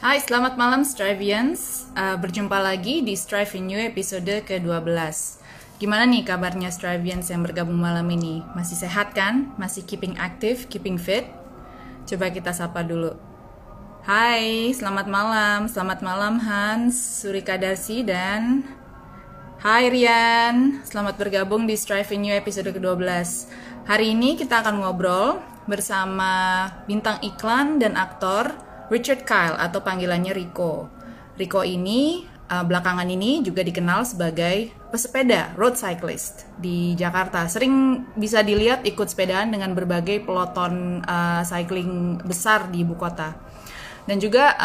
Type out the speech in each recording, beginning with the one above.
Hai, selamat malam Strivians. Berjumpa lagi di Strive in You episode ke-12. Gimana nih kabarnya Strivians yang bergabung malam ini? Masih sehat kan? Masih keeping active, keeping fit? Coba kita sapa dulu. Hai, selamat malam Hans, Surikadarsi dan Hai Rian, selamat bergabung di Strive in You episode ke-12. Hari ini kita akan ngobrol bersama bintang iklan dan aktor Richard Kyle atau panggilannya Rico. Rico ini belakangan ini juga dikenal sebagai pesepeda, road cyclist di Jakarta. Sering bisa dilihat ikut sepedaan dengan berbagai peloton cycling besar di ibu kota. Dan juga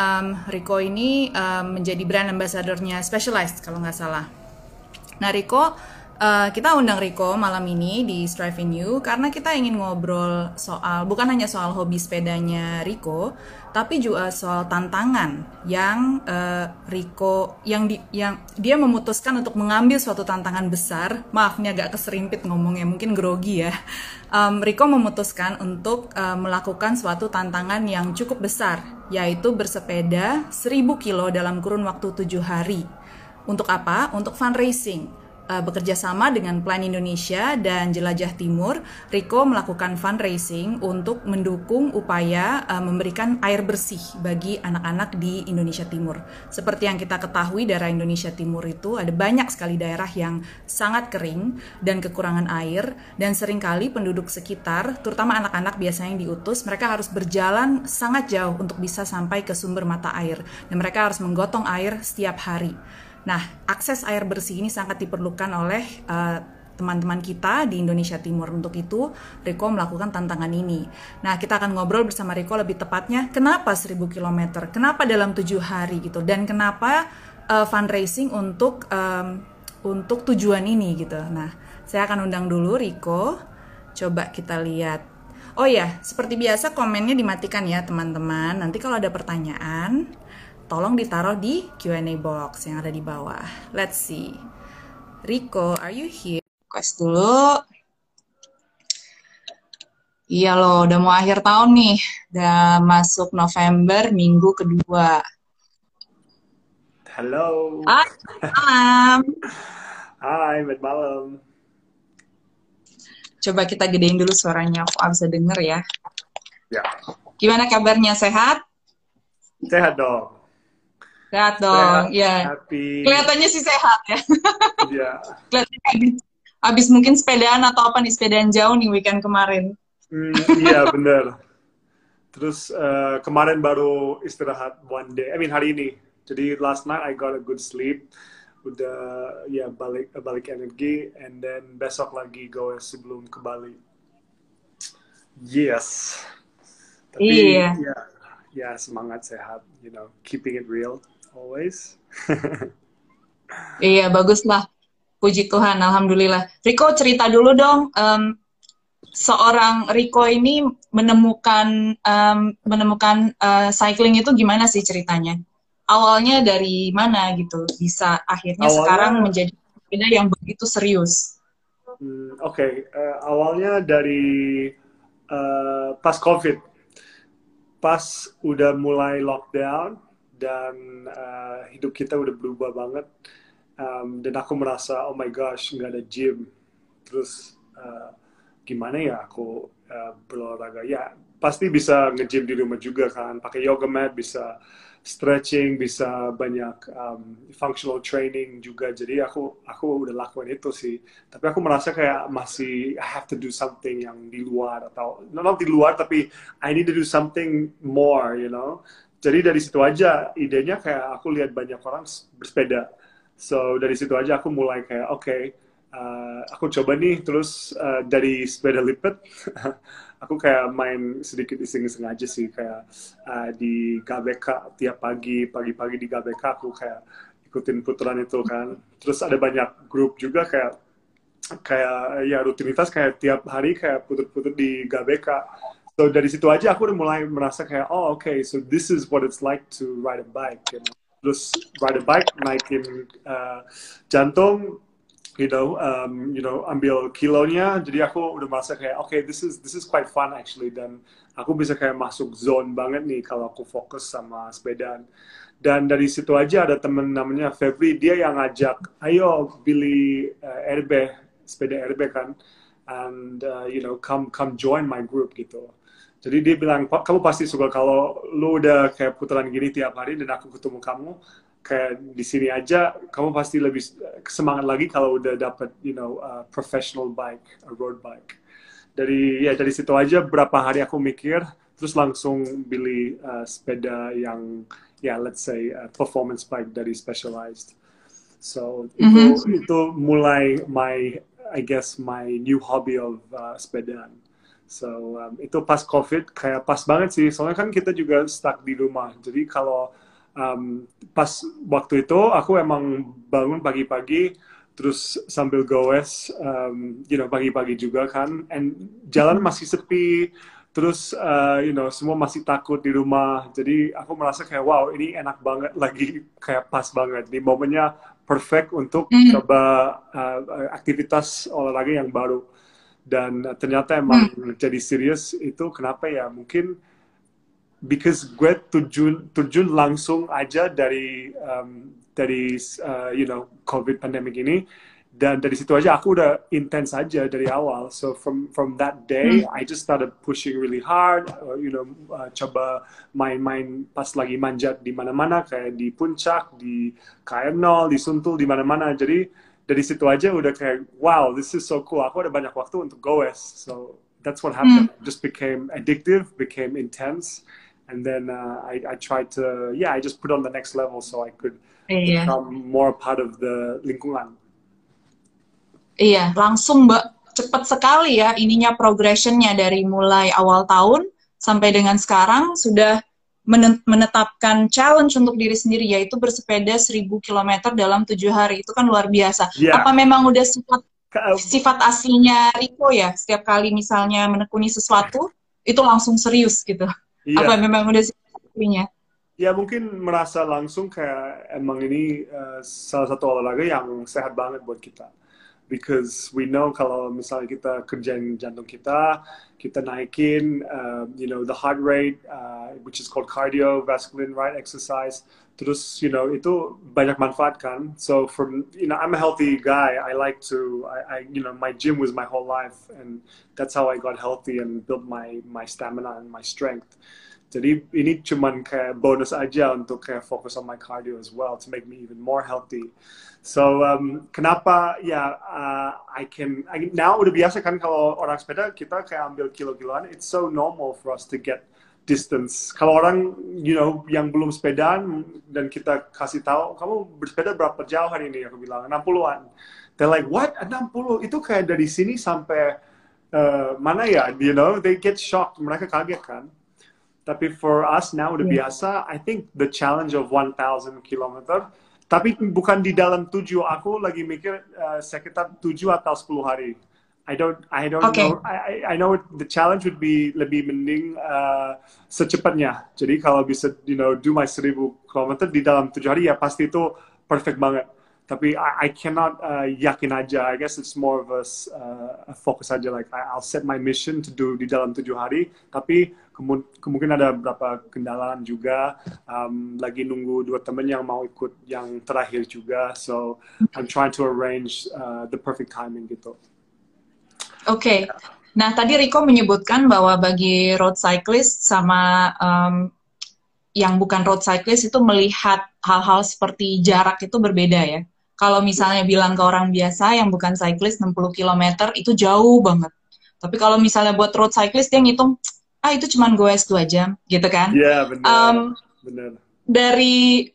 Rico ini menjadi brand ambassador-nya Specialized kalau nggak salah. Nah Rico, kita undang Rico malam ini di Strive in You karena kita ingin ngobrol soal, bukan hanya soal hobi sepedanya Rico, tapi juga soal tantangan yang Rico, yang dia memutuskan untuk mengambil suatu tantangan besar. Maaf nih agak keserimpit ngomongnya, mungkin grogi ya. Rico memutuskan untuk melakukan suatu tantangan yang cukup besar, yaitu bersepeda 1000 kilo dalam kurun waktu 7 hari. Untuk apa? Untuk fundraising. Bekerja sama dengan Plan Indonesia dan Jelajah Timur, Rico melakukan fundraising untuk mendukung upaya memberikan air bersih bagi anak-anak di Indonesia Timur. Seperti yang kita ketahui, daerah Indonesia Timur itu ada banyak sekali daerah yang sangat kering dan kekurangan air, dan seringkali penduduk sekitar, terutama anak-anak biasanya yang diutus, mereka harus berjalan sangat jauh untuk bisa sampai ke sumber mata air, dan mereka harus menggotong air setiap hari. Nah, akses air bersih ini sangat diperlukan oleh teman-teman kita di Indonesia Timur. Untuk itu, Rico melakukan tantangan ini. Nah, kita akan ngobrol bersama Rico lebih tepatnya, kenapa 1000 km, kenapa dalam 7 hari gitu, dan kenapa fundraising untuk tujuan ini gitu. Nah, saya akan undang dulu Rico, coba kita lihat. Oh ya, seperti biasa komennya dimatikan ya teman-teman, nanti kalau ada pertanyaan, tolong ditaruh di Q&A box yang ada di bawah. Let's see. Rico, are you here? Request dulu. Iya loh, udah mau akhir tahun nih. Udah masuk November, minggu kedua. Halo. Hai, malam. Hai, malam. Coba kita gedein dulu suaranya, aku bisa denger ya. Ya. Gimana kabarnya, sehat? Sehat dong. Sehat dong, iya. Kelihatannya sih sehat ya. Iya. Kelihatannya abis mungkin sepedaan atau apa nih, sepedaan jauh nih weekend kemarin. Iya bener. Terus kemarin baru istirahat hari ini. Jadi last night I got a good sleep. Udah ya balik energi, and then besok lagi goes sebelum ke Bali. Yes. Tapi, iya. Ya semangat, sehat, you know, keeping it real. Always. Iya, baguslah. Puji Tuhan, alhamdulillah. Rico, cerita dulu dong. Seorang Rico ini menemukan cycling itu gimana sih ceritanya? Awalnya dari mana gitu? Bisa akhirnya sekarang menjadi sepeda yang begitu serius. Awalnya dari pas COVID. Pas udah mulai lockdown dan hidup kita udah berubah banget, dan aku merasa oh my gosh, nggak ada gym, terus gimana ya aku berolahraga, ya pasti bisa nge-gym di rumah juga kan, pakai yoga mat, bisa stretching, bisa banyak functional training juga. Jadi aku udah lakuin itu sih, tapi aku merasa kayak masih I have to do something yang di luar, atau not di luar tapi I need to do something more, you know. Jadi dari situ aja idenya, kayak aku lihat banyak orang bersepeda, so dari situ aja aku mulai kayak okay, aku coba nih. Terus dari sepeda lipat, aku kayak main sedikit iseng-iseng aja sih, kayak di GBK tiap pagi-pagi di GBK aku kayak ikutin putaran itu kan. Terus ada banyak grup juga kayak ya rutinitas kayak tiap hari kayak puter-puter di GBK. So dari situ aja aku udah mulai merasa kayak oh okay, so this is what it's like to ride a bike, you know? Terus ride a bike naikin jantung, ambil kilonya, jadi aku udah merasa kayak okay, this is quite fun actually, dan aku bisa kayak masuk zone banget nih kalau aku fokus sama sepedaan. Dan dari situ aja ada temen namanya Febri, dia yang ngajak, ayo pilih RB, sepeda RB kan, and come join my group gitu. Jadi dia bilang, kamu pasti suka kalau lu udah kayak putaran gini tiap hari dan aku ketemu kamu kayak di sini aja, kamu pasti lebih semangat lagi kalau udah dapat professional bike, a road bike. Dari situ aja berapa hari aku mikir, terus langsung beli sepeda yang let's say performance bike dari Specialized. So itu mulai my I guess new hobby of sepedaan. So itu pas COVID kayak pas banget sih, soalnya kan kita juga stuck di rumah. Jadi kalau pas waktu itu aku emang bangun pagi-pagi, terus sambil goes, pagi-pagi juga kan, and jalan masih sepi, terus semua masih takut di rumah. Jadi aku merasa kayak wow, ini enak banget lagi, kayak pas banget. Ini momennya perfect untuk coba aktivitas olahraga yang baru. Dan ternyata emang jadi serius itu kenapa ya, mungkin because gue terjun langsung aja dari COVID pandemic ini, dan dari situ aja aku udah intense aja dari awal. So from that day I just started pushing really hard, coba main-main pas lagi manjat di mana-mana, kayak di Puncak, di KM0, di Suntul, di mana-mana. Jadi dari situ aja udah kayak, wow, this is so cool. Aku ada banyak waktu untuk goes. So that's what happened. Just became addictive, became intense. And then I tried to, I just put on the next level so I could become more part of the lingkungan. Iya, langsung Mbak. Cepat sekali ya ininya progressionnya, dari mulai awal tahun sampai dengan sekarang sudah menetapkan challenge untuk diri sendiri, yaitu bersepeda 1000 km dalam 7 hari. Itu kan luar biasa. Apa memang udah sifat aslinya Rico ya, setiap kali misalnya menekuni sesuatu itu langsung serius gitu? Apa memang udah sifat aslinya? Ya mungkin merasa langsung kayak emang ini salah satu olahraga yang sehat banget buat kita, because we know kalau misalnya kita kerjain jantung kita naikin the heart rate, which is called cardiovascular right exercise, terus itu banyak manfaat kan. So from I'm a healthy guy, I like to my gym was my whole life, and that's how I got healthy and built my stamina and my strength. Jadi ini cuman kayak bonus aja untuk kayak fokus on my cardio as well to make me even more healthy. So kenapa ya I now udah biasa kan kalau orang sepeda kita kayak ambil kilo-kiloan, it's so normal for us to get distance. Kalau orang yang belum sepedaan dan kita kasih tahu kamu bersepeda berapa jauh hari ini, aku bilang 60-an. They're like what? 60? Itu kayak dari sini sampai mana ya? They get shocked, mereka kaget kan. Tapi for us now udah biasa. I think the challenge of 1,000 km, tapi bukan di dalam 7. Aku lagi mikir sekitar 7 atau 10 hari. I don't know. I know the challenge would be lebih mending secepatnya. Jadi kalau bisa do my 1000 km di dalam 7 hari ya pasti itu perfect banget. Tapi I cannot yakin aja. I guess it's more of a focus aja. Like I'll set my mission to do di dalam 7 hari. Tapi kemungkinan ada beberapa kendala juga, lagi nunggu 2 temen yang mau ikut yang terakhir juga, so I'm trying to arrange the perfect timing gitu. Oke. Nah tadi Rico menyebutkan bahwa bagi road cyclist sama yang bukan road cyclist itu melihat hal-hal seperti jarak itu berbeda ya. Kalau misalnya bilang ke orang biasa yang bukan cyclist 60 km itu jauh banget, tapi kalau misalnya buat road cyclist dia ngitung itu cuman goes 2 jam, gitu kan? Iya, benar.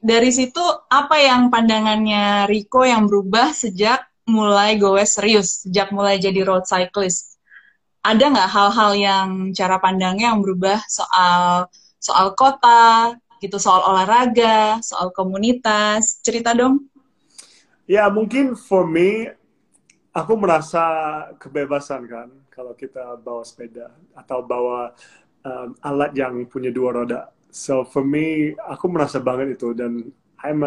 Dari situ, apa yang pandangannya Rico yang berubah sejak mulai goes serius, sejak mulai jadi road cyclist? Ada nggak hal-hal yang cara pandangnya yang berubah soal kota, gitu, soal olahraga, soal komunitas? Cerita dong. Ya, mungkin for me, aku merasa kebebasan kan, kalau kita bawa sepeda atau bawa alat yang punya 2 roda. So for me, aku merasa banget itu, dan I'm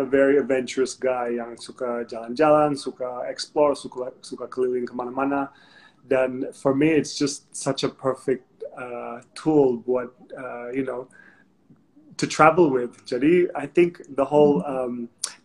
a very adventurous guy yang suka jalan-jalan, suka explore, suka keliling kemana-mana. Dan for me, it's just such a perfect tool buat you know, to travel with. Jadi I think the whole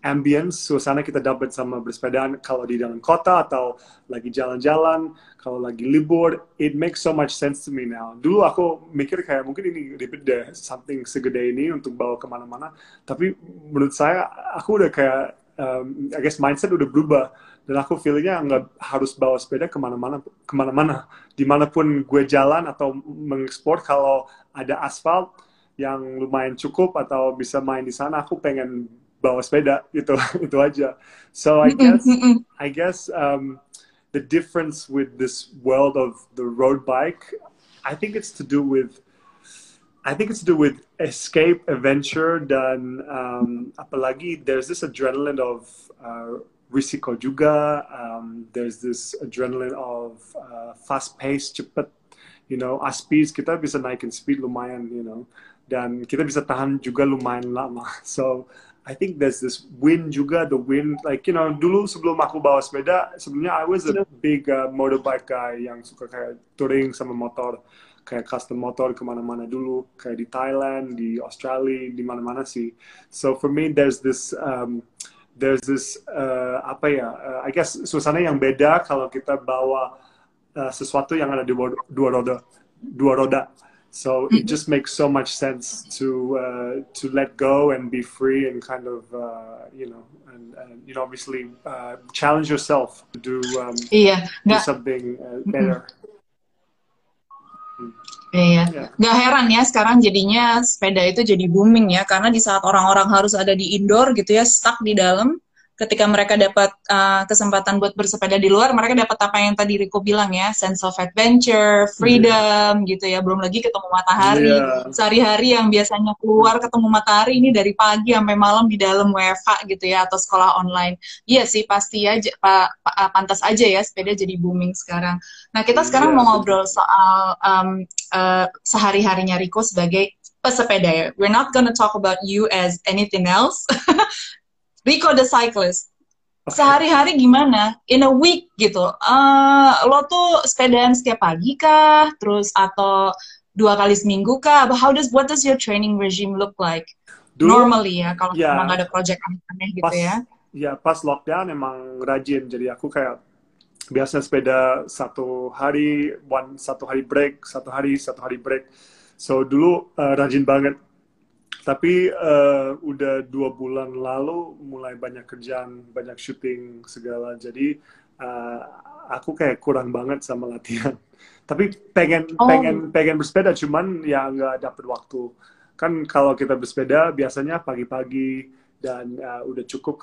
ambience, suasana kita dapat sama bersepedaan kalau di dalam kota atau lagi jalan-jalan, kalau lagi libur, it makes so much sense to me now. Dulu aku mikir kayak mungkin ini ribet deh, something segede ini untuk bawa kemana-mana. Tapi menurut saya, aku udah kayak, I guess mindset udah berubah. Dan aku feelingnya nggak harus bawa sepeda kemana-mana. Dimanapun gue jalan atau mengekspor, kalau ada asfal yang lumayan cukup atau bisa main di sana, aku pengen bawa sepeda, gitu, itu aja. So I guess the difference with this world of the road bike, I think it's to do with escape, adventure, dan apalagi there's this adrenaline of risiko juga, there's this adrenaline of fast pace, cepet, you know, our speeds, kita bisa naikin speed lumayan, you know, dan kita bisa tahan juga lumayan lama. So I think there's this wind juga, the wind, like, you know, dulu sebelum aku bawa sepeda, sebenarnya I was a big motorbike guy yang suka kayak touring sama motor, kayak custom motor kemana-mana dulu, kayak di Thailand, di Australia, di mana-mana sih. So for me there's this I guess suasana yang beda kalau kita bawa sesuatu yang ada di dua roda. So it just makes so much sense to let go and be free and kind of you know obviously challenge yourself to do something better. Iya, nggak heran ya sekarang jadinya sepeda itu jadi booming ya, karena di saat orang-orang harus ada di indoor gitu ya, stuck di dalam, ketika mereka dapat kesempatan buat bersepeda di luar, mereka dapat apa yang tadi Rico bilang ya, sense of adventure, freedom gitu ya, belum lagi ketemu matahari, sehari-hari yang biasanya keluar ketemu matahari, ini dari pagi sampai malam di dalam WFA gitu ya, atau sekolah online. Iya sih, pasti ya, pantas aja ya sepeda jadi booming sekarang. Nah, kita sekarang mau ngobrol soal sehari-harinya Rico sebagai pesepeda ya. We're not gonna talk about you as anything else. Rico the cyclist. Okay. Sehari-hari gimana? In a week gitu. Lo tuh sepedaan setiap pagi kah? Terus atau 2 kali seminggu kah? But what does your training regime look like? Normally ya, kalau memang ada project aneh-aneh gitu ya. Ya, pas lockdown emang rajin. Jadi aku kayak biasanya sepeda 1 hari, satu hari break. So dulu rajin banget. Tapi udah 2 bulan lalu mulai banyak kerjaan, banyak syuting segala. Jadi aku kayak kurang banget sama latihan. Tapi pengen bersepeda, cuman ya nggak dapet waktu. Kan kalau kita bersepeda biasanya pagi-pagi dan udah cukup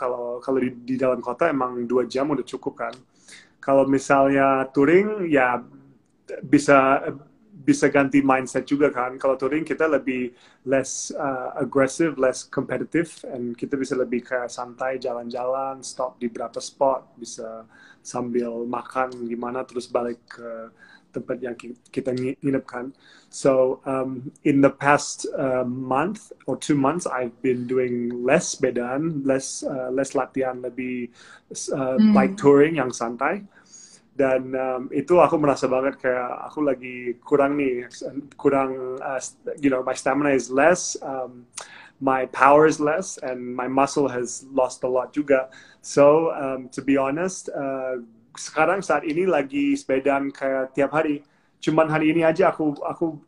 kalau di dalam kota emang 2 jam udah cukup kan. Kalau misalnya touring, ya bisa ganti mindset juga kan. Kalau touring kita lebih less aggressive, less competitive, and kita bisa lebih kayak santai jalan-jalan, stop di berapa spot, bisa sambil makan gimana, terus balik ke tempat yang kita nginep kan. So in the past month or 2 months, I've been doing less bedan, less latihan, lebih bike touring yang santai. Dan itu aku merasa banget kayak aku lagi kurang you know, my stamina is less, my power is less, and my muscle has lost a lot juga. So to be honest, sekarang saat ini lagi sepedaan kayak tiap hari. Cuman hari ini aja aku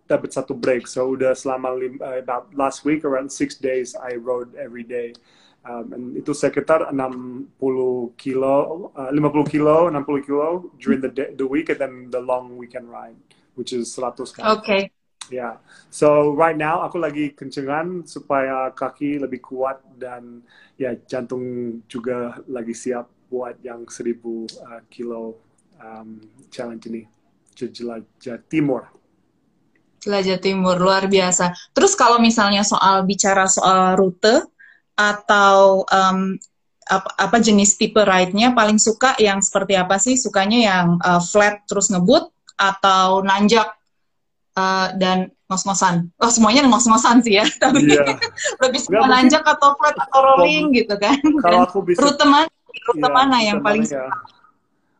dapat 1 break. So udah selama about last week around 6 days I rode every day. Itu sekitar 50 kilo, 60 kilo during the week, and then the long weekend ride, which is 100 kali. Okay. Yeah. So right now aku lagi kencengan supaya kaki lebih kuat dan ya jantung juga lagi siap buat yang 1000 kilo challenge ini, Jelajah Timur. Jelajah Timur, luar biasa. Terus kalau misalnya bicara soal rute, atau apa jenis tipe ride-nya paling suka yang seperti apa sih? Sukanya yang flat terus ngebut atau nanjak dan ngos-ngosan. Oh, semuanya ngos-ngosan sih ya, tapi yeah. Lebih suka nanjak atau flat atau rolling kalau, gitu kan. Kalau aku bisa, rute mana yang paling suka?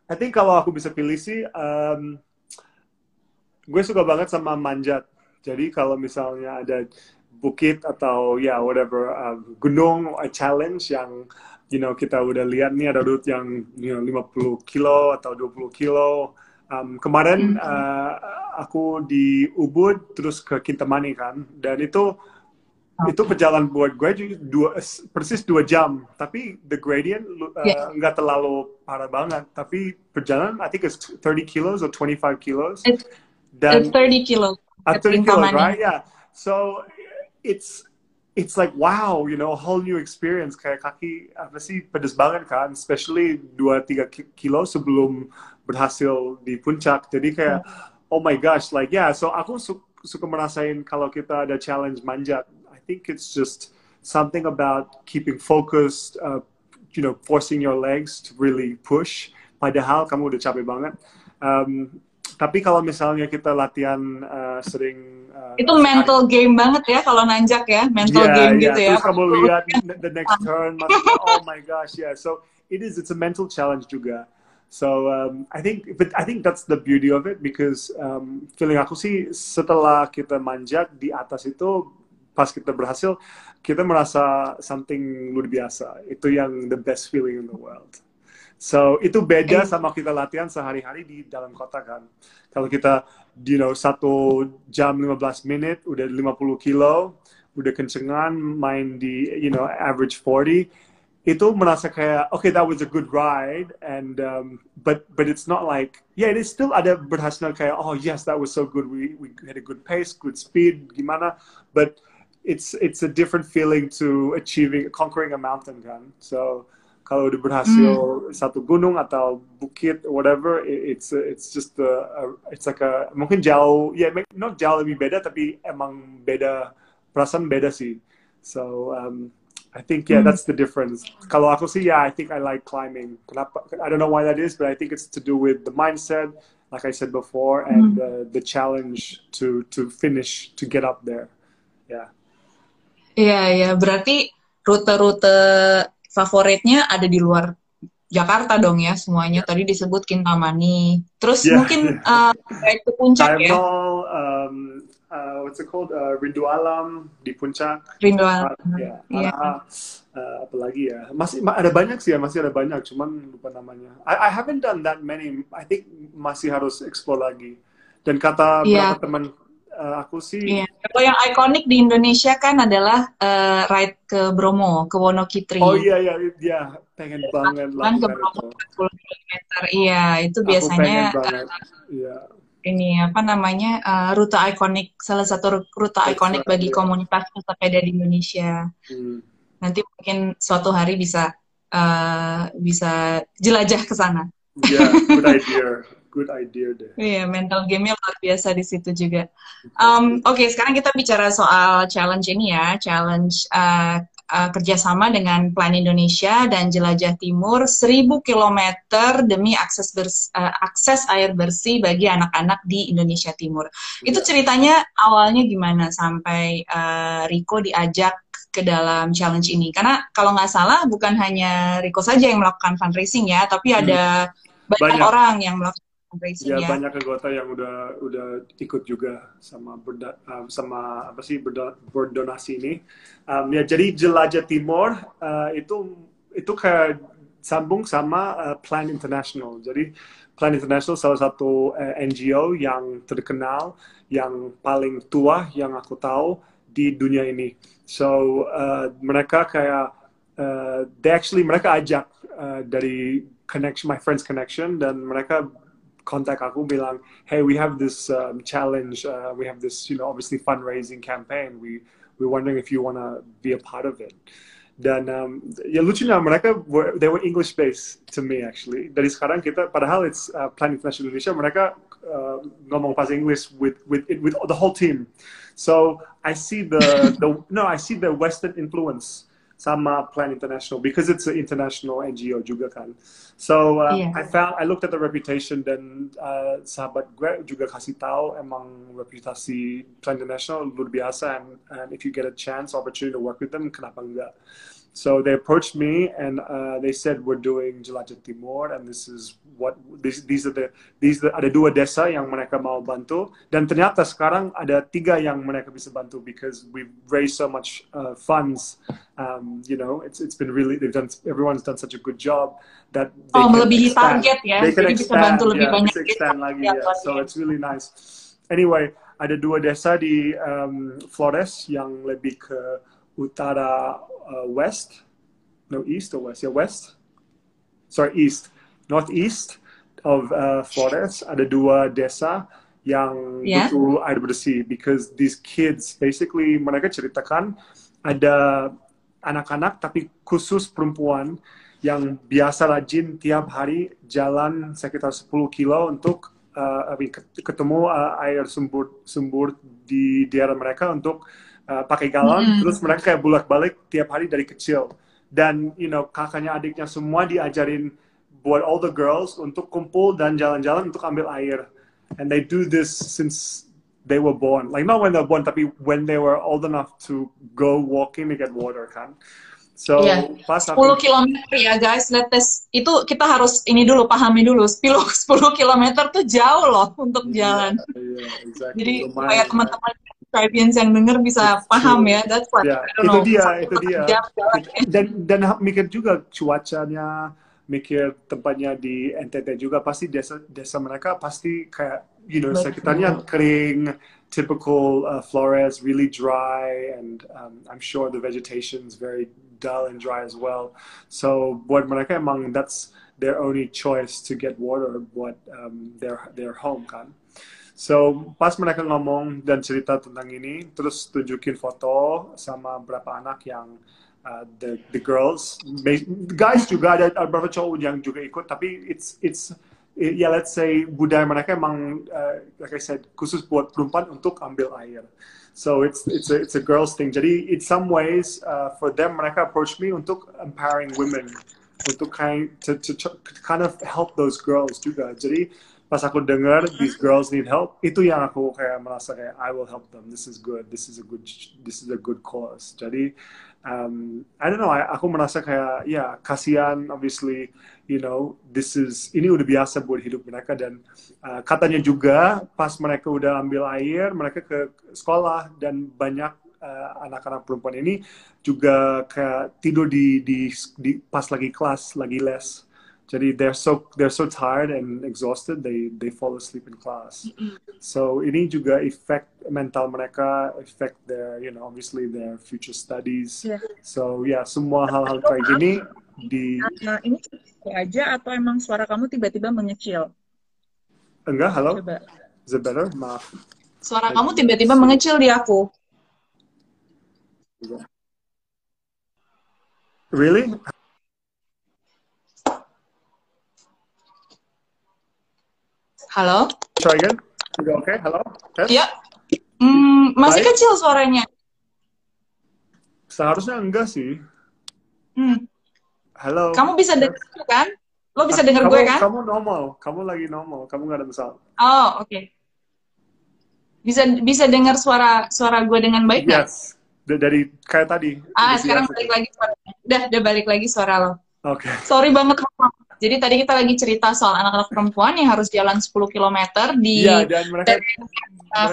I think kalau aku bisa pilih sih, gue suka banget sama manjat. Jadi kalau misalnya ada bukit atau ya whatever, gunung, a challenge yang you know, kita udah lihat nih ada route yang you know, 50 kilo atau 20 kilo. Kemarin aku di Ubud terus ke Kintamani kan, dan itu perjalanan buat gue persis 2 jam, tapi the gradient nggak terlalu parah banget, tapi perjalanan I think it's 30 kilos or 25 kilos. It's 30 kilos. 30 kilos, right? Yeah. So it's like wow, you know, a whole new experience. Kayak kaki apa sih pedes banget kan, especially 2-3 kilo sebelum berhasil di puncak. Jadi kayak oh my gosh, like yeah. So aku suka merasain kalau kita ada challenge manjat. I think it's just something about keeping focused, you know, forcing your legs to really push. Padahal kamu udah capek banget. Tapi kalau misalnya kita latihan sering... itu mental game banget ya kalau nanjak ya, mental game gitu ya. Terus kamu lihat the next turn, oh my gosh, yeah. So it's a mental challenge juga. So I think that's the beauty of it, because feeling aku sih setelah kita manjak di atas itu, pas kita berhasil, kita merasa something luar biasa. Itu yang the best feeling in the world. So itu beda sama kita latihan sehari-hari di dalam kota kan. Kalau kita, you know, 1 jam 15 menit udah 50 kilo, udah kencengan, main di, you know, average 40, itu merasa kayak, okay, that was a good ride, and but it's not like, yeah, it is still ada berhasil kayak, oh yes, that was so good, we had a good pace, good speed, gimana, but it's a different feeling to conquering a mountain kan. So kalau udah berhasil satu gunung atau bukit, whatever, it's just it's like a, mungkin jauh, ya, not jauh lebih beda, tapi emang beda, perasaan beda sih. So I think yeah, that's the difference. Kalau aku sih yeah, I think I like climbing. Kenapa? I don't know why that is, but I think it's to do with the mindset, like I said before, and the challenge to finish, to get up there. Yeah. Iya, berarti rute-rute favoritnya ada di luar Jakarta dong ya semuanya. Tadi disebut Kintamani. Terus mungkin baik ke puncak ya. What's it called? Rindu Alam di puncak. Rindu Alam. Apalagi ya. Masih ada banyak sih ya. Masih ada banyak. Cuman lupa namanya. I haven't done that many. I think masih harus explore lagi. Dan kata beberapa teman aku sih. Kalau yang ikonik di Indonesia kan adalah ride ke Bromo, ke Wonokitri. Oh iya, pengen banget lah. Kan ke Bromo 40 km, iya itu aku biasanya. Ini apa namanya rute ikonik, salah satu rute ikonik bagi komunitas pesepeda di Indonesia. Nanti mungkin suatu hari bisa jelajah ke sana. Yeah, good idea. Good idea deh. Iya, mental game-nya luar biasa di situ juga. Oke, sekarang kita bicara soal challenge ini ya, challenge kerjasama dengan Plan Indonesia dan Jelajah Timur, 1.000 km demi akses air bersih bagi anak-anak di Indonesia Timur. Itu ceritanya awalnya gimana sampai Rico diajak ke dalam challenge ini? Karena kalau nggak salah bukan hanya Rico saja yang melakukan fundraising ya, tapi ada banyak orang yang melakukan. Ya, banyak anggota yang udah ikut juga sama apa sih berdonasi ini. Ya, jadi Jelajah Timur itu kayak sambung sama Plan International. Jadi Plan International salah satu NGO yang terkenal, yang paling tua yang aku tahu di dunia ini. So mereka kayak mereka ajak dari connection, my friends connection, dan mereka kontak aku bilang, hey, we have this challenge, we have this, you know, obviously fundraising campaign. We're wondering if you want to be a part of it. Dan ya lucunya mereka they were English based to me actually. Dari sekarang kita, padahal it's Plan International Indonesia, mereka ngomong bahasa English with the whole team. So I see the Western influence sama Plan International because it's an international NGO juga kan. So I looked at the reputation dan sahabat gue juga kasih tahu emang reputasi Plan International luar biasa, and if you get a chance, opportunity to work with them, kenapa enggak? So they approached me and they said we're doing Jelajah Timur and this is what these are ada 2 desa yang mereka mau bantu, dan ternyata sekarang ada 3 yang mereka bisa bantu because we've raised so much funds. You know, it's been really everyone's done such a good job that they melebihi target ya. They can expand, bisa bantu lebih banyak. So it's really nice. Anyway, ada 2 desa di Flores yang lebih ke utara, west, no east or west, yeah west, sorry east, northeast of Flores, ada 2 desa yang butuh air bersih because these kids basically mereka ceritakan ada anak-anak tapi khusus perempuan yang biasa rajin tiap hari jalan sekitar 10 kilo untuk ketemu air sumur di daerah mereka untuk pakai galon, terus mereka kayak bolak-balik tiap hari dari kecil. Dan, you know, kakaknya, adiknya semua diajarin buat all the girls untuk kumpul dan jalan-jalan untuk ambil air. And they do this since they were born. Like, not when they were born, tapi when they were old enough to go walking to get water, kan? So, yeah. 10 km ya, guys. Itu kita harus ini dulu, pahami dulu. 10 km tuh jauh loh untuk jalan. Yeah, exactly. Jadi, supaya teman-teman audiens yang denger bisa paham ya, that's what itu dia. Dan mikir juga cuacanya, mikir tempatnya di NTT juga, pasti desa mereka pasti kayak, you know, sekitarnya kering, typical Flores, really dry, and I'm sure the vegetation is very dull and dry as well. So buat mereka emang that's their only choice to get water buat their home kan. So, pas mereka ngomong dan cerita tentang ini, terus tunjukin foto sama berapa anak yang the girls, guys juga ada beberapa cowok yang juga ikut, tapi it's let's say budaya mereka emang like I said, khusus buat perempuan untuk ambil air. So it's a girls thing. Jadi in some ways for them mereka approach me untuk empowering women, untuk kind of help those girls juga. Jadi pas aku dengar these girls need help, itu yang aku kayak merasa kayak I will help them, this is good, this is a good cause. Jadi I don't know, aku merasa kayak ya kasihan, obviously, you know, ini udah biasa buat hidup mereka. Dan katanya juga pas mereka udah ambil air mereka ke sekolah, dan banyak anak-anak perempuan ini juga kayak tidur di pas lagi kelas, lagi les. Jadi they're so tired and exhausted they fall asleep in class. So ini juga effect mental mereka, effect their, you know, obviously their future studies. Yeah. So ya semua hal-hal kayak gini di ini aja. Atau emang suara kamu tiba-tiba mengecil? Enggak, halo. Coba. Is it better? Maaf. Suara kamu tiba-tiba mengecil di aku. Really? Halo? Try again. Sudah oke? Halo? Test? Iya. Masih baik. Kecil suaranya. Seharusnya enggak sih. Halo? Kamu bisa denger kan? Lo bisa denger gue kan? Kamu normal. Kamu lagi normal. Kamu nggak ada masalah. Oh, oke. Okay. Bisa denger suara gue dengan baik nggak? Yes. Dari kayak tadi. Sekarang balik lagi suaranya. Udah balik lagi suara lo. Oke. Okay. Sorry banget, Mama. Jadi tadi kita lagi cerita soal anak-anak perempuan yang harus jalan 10 km di mereka,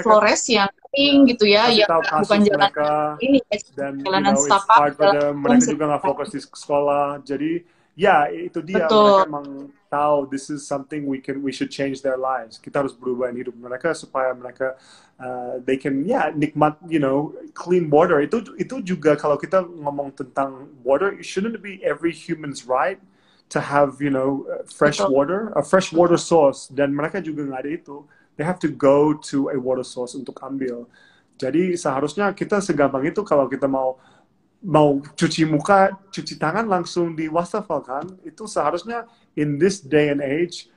Flores yang kering gitu ya, yang bukan jalan ini, jalanan setapak. Mereka juga nggak fokus di sekolah. Jadi ya itu dia. Betul. Mereka emang tahu this is something we should change their lives. Kita harus berubah hidup mereka supaya mereka they can nikmat, you know, clean water. Itu juga kalau kita ngomong tentang water, it shouldn't be every human's right to have, you know, fresh water, a fresh water source. Dan mereka juga nggak ada itu. They have to go to a water source untuk ambil. Jadi seharusnya kita segampang itu kalau kita mau cuci muka, cuci tangan langsung di wastafel kan? Itu seharusnya in this day and age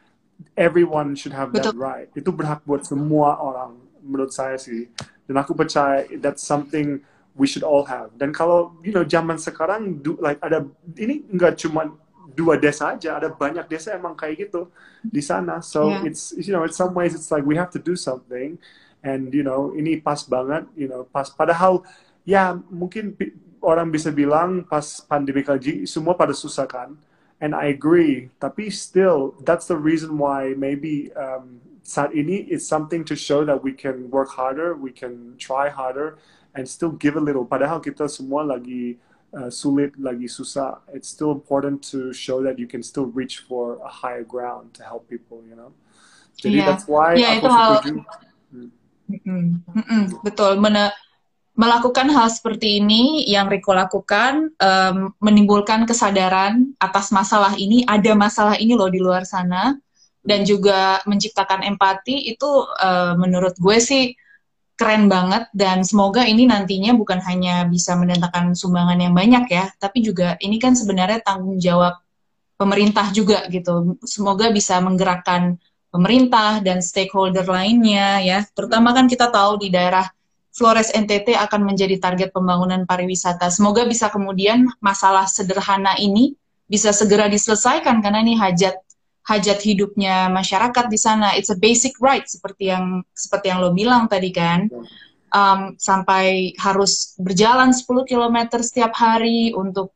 everyone should have that right. Itu berhak buat semua orang menurut saya sih. Dan aku percaya that's something we should all have. Dan kalau you know zaman sekarang like ada ini nggak cuma dua desa aja, ada banyak desa emang kayak gitu di sana. So yeah. It's you know in some ways it's like we have to do something, and you know ini pas banget, you know pas. Padahal ya mungkin orang bisa bilang pas pandemi kali semua pada susah kan. And I agree, tapi still that's the reason why maybe saat ini it's something to show that we can work harder, we can try harder, and still give a little. Padahal kita semua lagi sulit, lagi susah. It's still important to show that you can still reach for a higher ground to help people, you know. Jadi yeah. That's why yeah, aku setuju. Betul, melakukan hal seperti ini yang Rico lakukan menimbulkan kesadaran atas masalah ini, ada masalah ini loh di luar sana, dan juga menciptakan empati itu menurut gue sih keren banget, dan semoga ini nantinya bukan hanya bisa mendatangkan sumbangan yang banyak ya, tapi juga ini kan sebenarnya tanggung jawab pemerintah juga gitu, semoga bisa menggerakkan pemerintah dan stakeholder lainnya ya, terutama kan kita tahu di daerah Flores NTT akan menjadi target pembangunan pariwisata. Semoga bisa kemudian masalah sederhana ini bisa segera diselesaikan karena ini hajat hidupnya masyarakat di sana. It's a basic right seperti yang lo bilang tadi kan. Sampai harus berjalan 10 km setiap hari untuk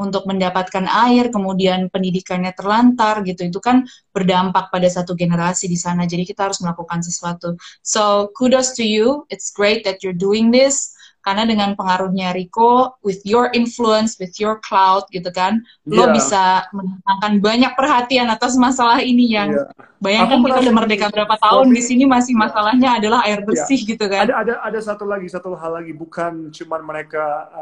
mendapatkan air, kemudian pendidikannya terlantar gitu, itu kan berdampak pada satu generasi di sana, jadi kita harus melakukan sesuatu. So, kudos to you, it's great that you're doing this, karena dengan pengaruhnya Rico, with your influence, with your cloud gitu kan, yeah. Lo bisa mendatangkan banyak perhatian atas masalah ini yang, yeah. Bayangkan kita udah merdeka berapa tahun, di sini masih masalahnya adalah air bersih yeah. Gitu kan. Ada satu hal lagi, bukan cuma mereka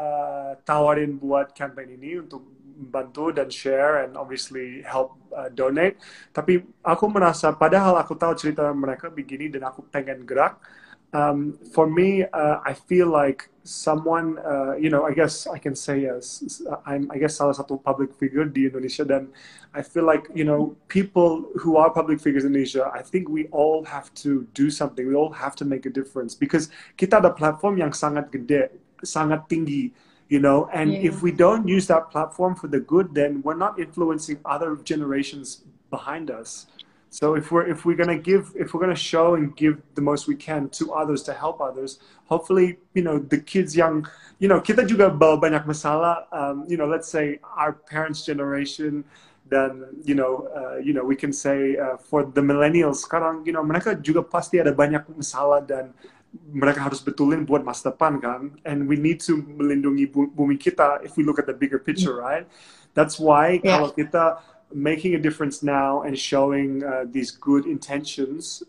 tawarin buat campaign ini untuk membantu dan share and obviously help donate, tapi aku merasa, padahal aku tahu cerita mereka begini dan aku pengen gerak. For me, I feel like someone, you know, I guess I can say yes, I'm, I guess salah satu public figure di Indonesia, dan I feel like, you know, people who are public figures in Indonesia, I think we all have to do something, we all have to make a difference, because kita ada platform yang sangat gede, sangat tinggi, you know, and yeah. If we don't use that platform for the good, then we're not influencing other generations behind us. So if we're gonna show and give the most we can to others to help others, hopefully you know the kids yang you know kita juga bawa banyak masalah, you know let's say our parents' generation, dan you know we can say for the millennials sekarang you know mereka juga pasti ada banyak masalah dan mereka harus betulin buat masa depan kan, and we need to melindungi bumi kita if we look at the bigger picture, right? That's why yeah. Kalau kita making a difference now and showing these good intentions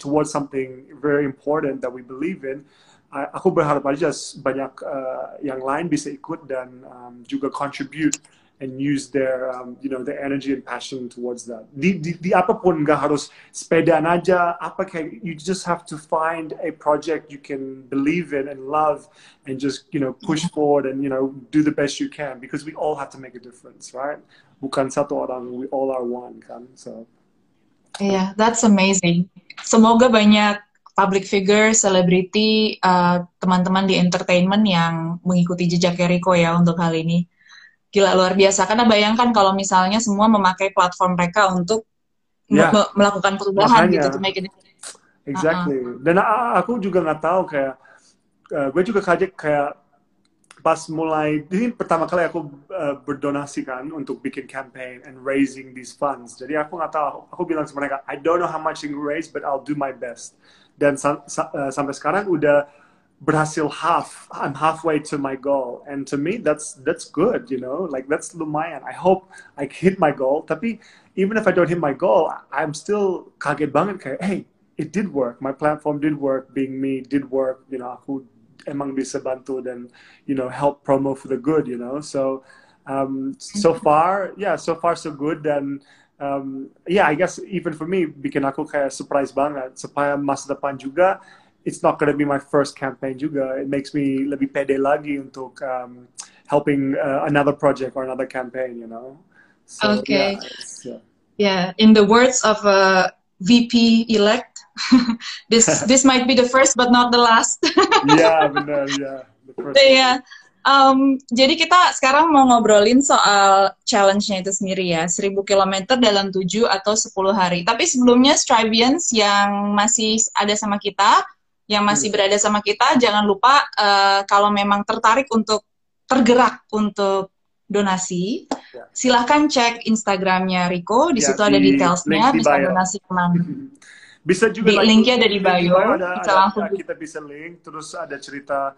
towards something very important that we believe in. Aku berharap aja banyak yang lain bisa ikut dan juga contribute and use their you know their energy and passion towards that. Di apapun nggak harus sepedaan aja. Apa kayak you just have to find a project you can believe in and love and just you know push forward and you know do the best you can because we all have to make a difference, right? Bukan satu orang, we all are one kan, so. Yeah, that's amazing. Semoga banyak public figure, selebriti, teman-teman di entertainment yang mengikuti jejak Rico ya untuk hal ini. Gila luar biasa, karena bayangkan kalau misalnya semua memakai platform mereka untuk yeah. melakukan perubahan gitu. To make it... Exactly. Dan aku juga nggak tahu kayak, gue juga kaget kayak. Pas mulai, ini pertama kali aku berdonasi kan untuk bikin campaign and raising these funds. Jadi aku nggak tahu, aku bilang sama mereka, I don't know how much you raise, but I'll do my best. Dan sampai sekarang udah berhasil half, I'm halfway to my goal. And to me, that's good, you know, like that's lumayan. I hope I hit my goal, tapi even if I don't hit my goal, I'm still kaget banget kayak, hey, it did work, my platform did work, being me did work, you know, aku emang bisa bantu dan you know help promo for the good, you know, so so far so good, dan yeah I guess even for me bikin aku kayak surprise banget supaya masa depan juga it's not gonna be my first campaign juga, it makes me lebih pede lagi untuk helping another project or another campaign, you know, so, okay yeah, in the words of a VP elect this might be the first but not the last. Yeah, benar, yeah. Iya. Jadi kita sekarang mau ngobrolin soal challenge-nya itu sendiri ya, 1000 km dalam 7 atau 10 hari. Tapi sebelumnya Strivians yang masih ada sama kita, yang masih berada sama kita, jangan lupa kalau memang tertarik untuk tergerak untuk donasi, silahkan cek Instagramnya Rico, di situ ada detailsnya, bisa donasi kemana. Bisa juga di linknya ada di bio, bisa langsung kita bisa link, terus ada cerita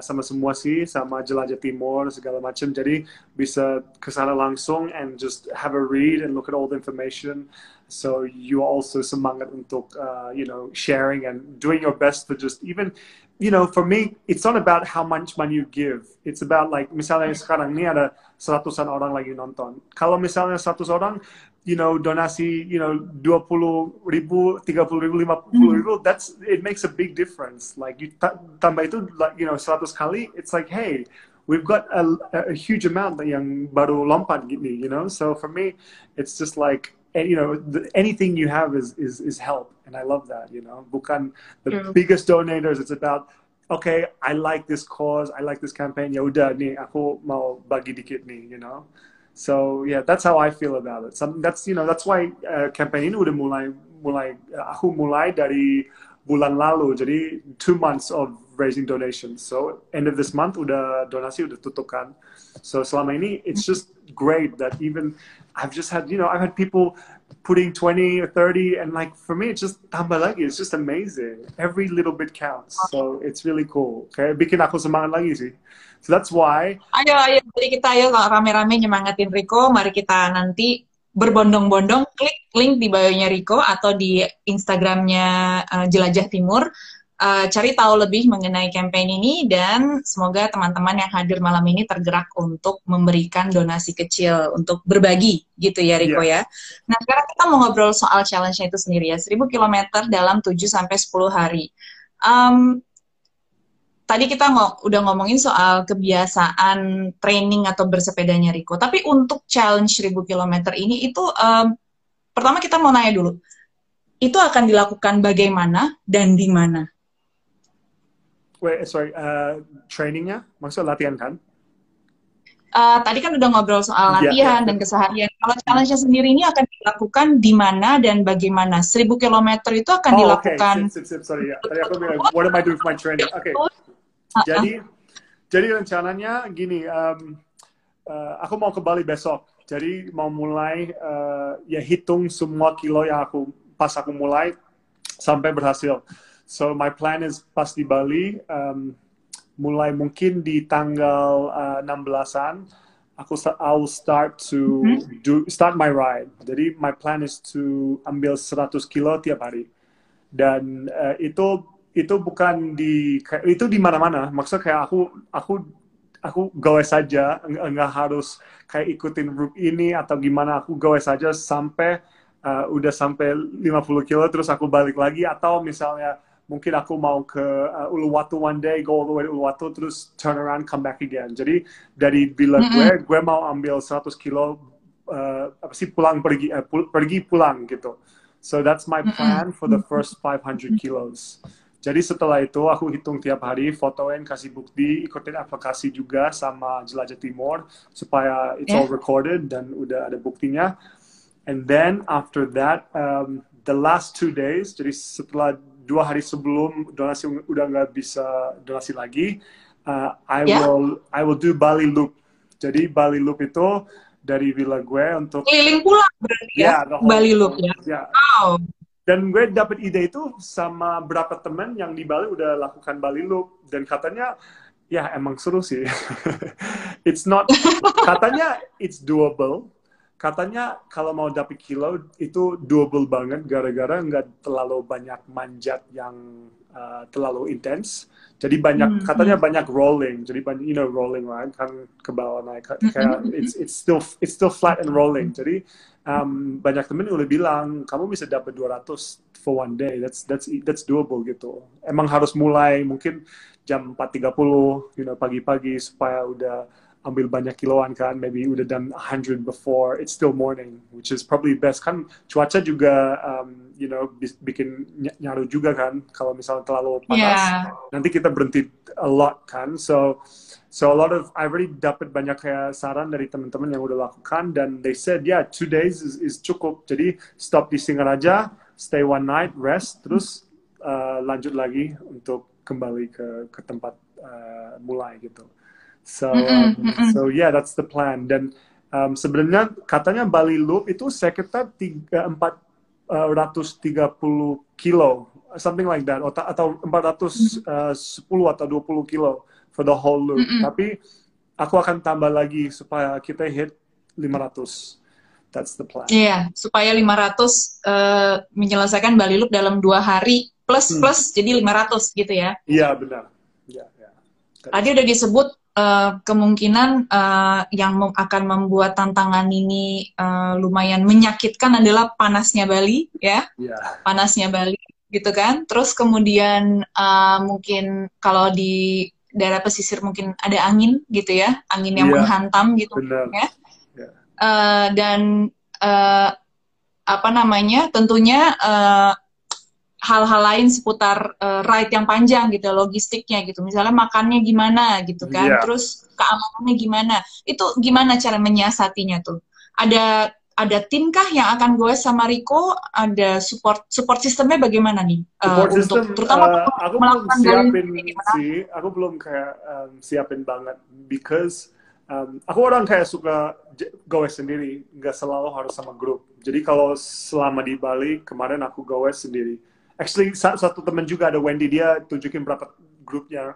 sama semua sih, sama Jelajah Timur segala macam, jadi bisa kesana langsung and just have a read and look at all the information, so you also semangat untuk you know, sharing and doing your best to just even, you know, for me it's not about how much money you give, it's about like misalnya sekarang ini ada 100-an orang lagi nonton, kalau misalnya 100 orang, you know, donasi, you know, 20 ribu, 30 ribu, 50 ribu, that's, it makes a big difference, like you tambah itu like, you know, 100 kali, it's like, hey, we've got a huge amount yang baru lompat gini, you know. So for me, it's just like, you know, anything you have is help, and I love that, you know. Bukan the biggest donators, it's about, okay, I like this cause, I like this campaign, ya udah nih, aku mau bagi dikit nih, you know. So yeah, that's how I feel about it. So that's, you know, that's why campaign ini udah mulai, aku mulai dari bulan lalu, jadi 2 months of raising donations. So end of this month udah donasi udah tutup kan. So selama ini it's just great that even I've just had, you know, I've had people putting 20 or 30 and like for me it's just tambah lagi, it's just amazing. Every little bit counts. So it's really cool. Okay, bikin aku semangat lagi sih. So that's why. Ayo kita rame-rame nyemangatin Rico. Mari kita nanti berbondong-bondong klik link di bio-nya Rico atau di Instagramnya Jelajah Timur, cari tahu lebih mengenai campaign ini, dan semoga teman-teman yang hadir malam ini tergerak untuk memberikan donasi kecil untuk berbagi gitu ya Rico ya. Nah sekarang kita mau ngobrol soal challenge-nya itu sendiri ya, 1000 km dalam 7 sampai 10 hari. Tadi kita udah ngomongin soal kebiasaan training atau bersepedanya Rico. Tapi untuk challenge 1000 km ini itu, pertama kita mau nanya dulu, itu akan dilakukan bagaimana dan di mana? Wait, sorry, trainingnya? Maksudnya latihan kan? Tadi kan udah ngobrol soal latihan dan keseharian. Kalau challenge-nya sendiri ini akan dilakukan di mana dan bagaimana? 1000 km itu akan dilakukan. Okay. Sip, sorry ya. Tadi aku bilang, what am I doing for my training? Okay. Jadi rencananya gini, aku mau ke Bali besok, jadi mau mulai ya hitung semua kilo yang aku mulai sampai berhasil. So my plan is pas di Bali, mulai mungkin di tanggal 16-an, I'll start to start my ride. Jadi my plan is to ambil 100 kilo tiap hari, dan itu bukan di itu di mana-mana, maksudnya kayak aku gawe saja, nggak harus kayak ikutin route ini atau gimana, aku gawe saja sampai udah sampai 50 kilo terus aku balik lagi, atau misalnya mungkin aku mau ke Uluwatu one day, go all the way to Uluwatu terus turn around come back again. Jadi dari bila gue mau ambil 100 kilo pulang pergi pulang gitu. So that's my plan for the first 500 kilos. Jadi setelah itu aku hitung tiap hari, fotoin, kasih bukti, ikutin aplikasi juga sama Jelajah Timur supaya it's all recorded dan udah ada buktinya. And then after that, the last 2 days, jadi setelah 2 hari sebelum donasi udah nggak bisa donasi lagi, I will do Bali Loop. Jadi Bali Loop itu dari villa gue untuk keliling pulang berarti ya, Bali Loop ya. Wow. Dan gue dapet ide itu sama beberapa temen yang di Bali udah lakukan Bali Loop, dan katanya ya emang seru sih. Katanya it's doable. Katanya kalau mau dapet kilo itu doable banget, gara-gara nggak terlalu banyak manjat yang terlalu intens. Jadi banyak katanya banyak rolling. Jadi banyak, you know, rolling right? Kan ke bawah naik kayak it's still flat and rolling. Jadi banyak temen udah bilang kamu bisa dapat 200 for one day, that's doable gitu. Emang harus mulai mungkin jam 4:30, you know, pagi-pagi supaya udah ambil banyak kiloan kan, maybe udah done 100 before, it's still morning, which is probably best kan. Cuaca juga, you know, bikin nyaru juga kan, kalau misalnya terlalu panas, nanti kita berhenti a lot kan, so a lot of, I've already dapat banyak kayak saran dari teman-teman yang udah lakukan, dan they said, yeah, 2 days is cukup, jadi stop di Singaraja, stay one night, rest, terus lanjut lagi untuk kembali ke tempat mulai gitu. So, so yeah, that's the plan. Dan sebenarnya katanya Bali Loop itu sekitar 430 kilo, something like that, atau 410 atau 20 kilo for the whole loop. Tapi aku akan tambah lagi supaya kita hit 500. That's the plan. Iya, supaya 500 menyelesaikan Bali Loop dalam 2 hari plus jadi 500 gitu ya. Iya, benar. Ya. Tadi udah disebut kemungkinan yang akan membuat tantangan ini lumayan menyakitkan adalah panasnya Bali, ya. Yeah. Panasnya Bali, gitu kan. Terus kemudian mungkin kalau di daerah pesisir mungkin ada angin, gitu ya. Angin yang menghantam, gitu. Benar. Ya. Yeah. Dan apa namanya, tentunya hal-hal lain seputar ride yang panjang gitu, logistiknya gitu, misalnya makannya gimana gitu kan, terus keamanannya gimana, itu gimana cara menyiasatinya tuh? Ada tim kah yang akan gue sama Rico, ada support sistemnya bagaimana nih? Untuk terutama aku belum siapin sih, aku belum kayak siapin banget, because aku orang kayak suka gowes sendiri, nggak selalu harus sama grup. Jadi kalau selama di Bali kemarin aku gowes sendiri. Actually, satu teman juga ada Wendy, dia tunjukin berapa grupnya,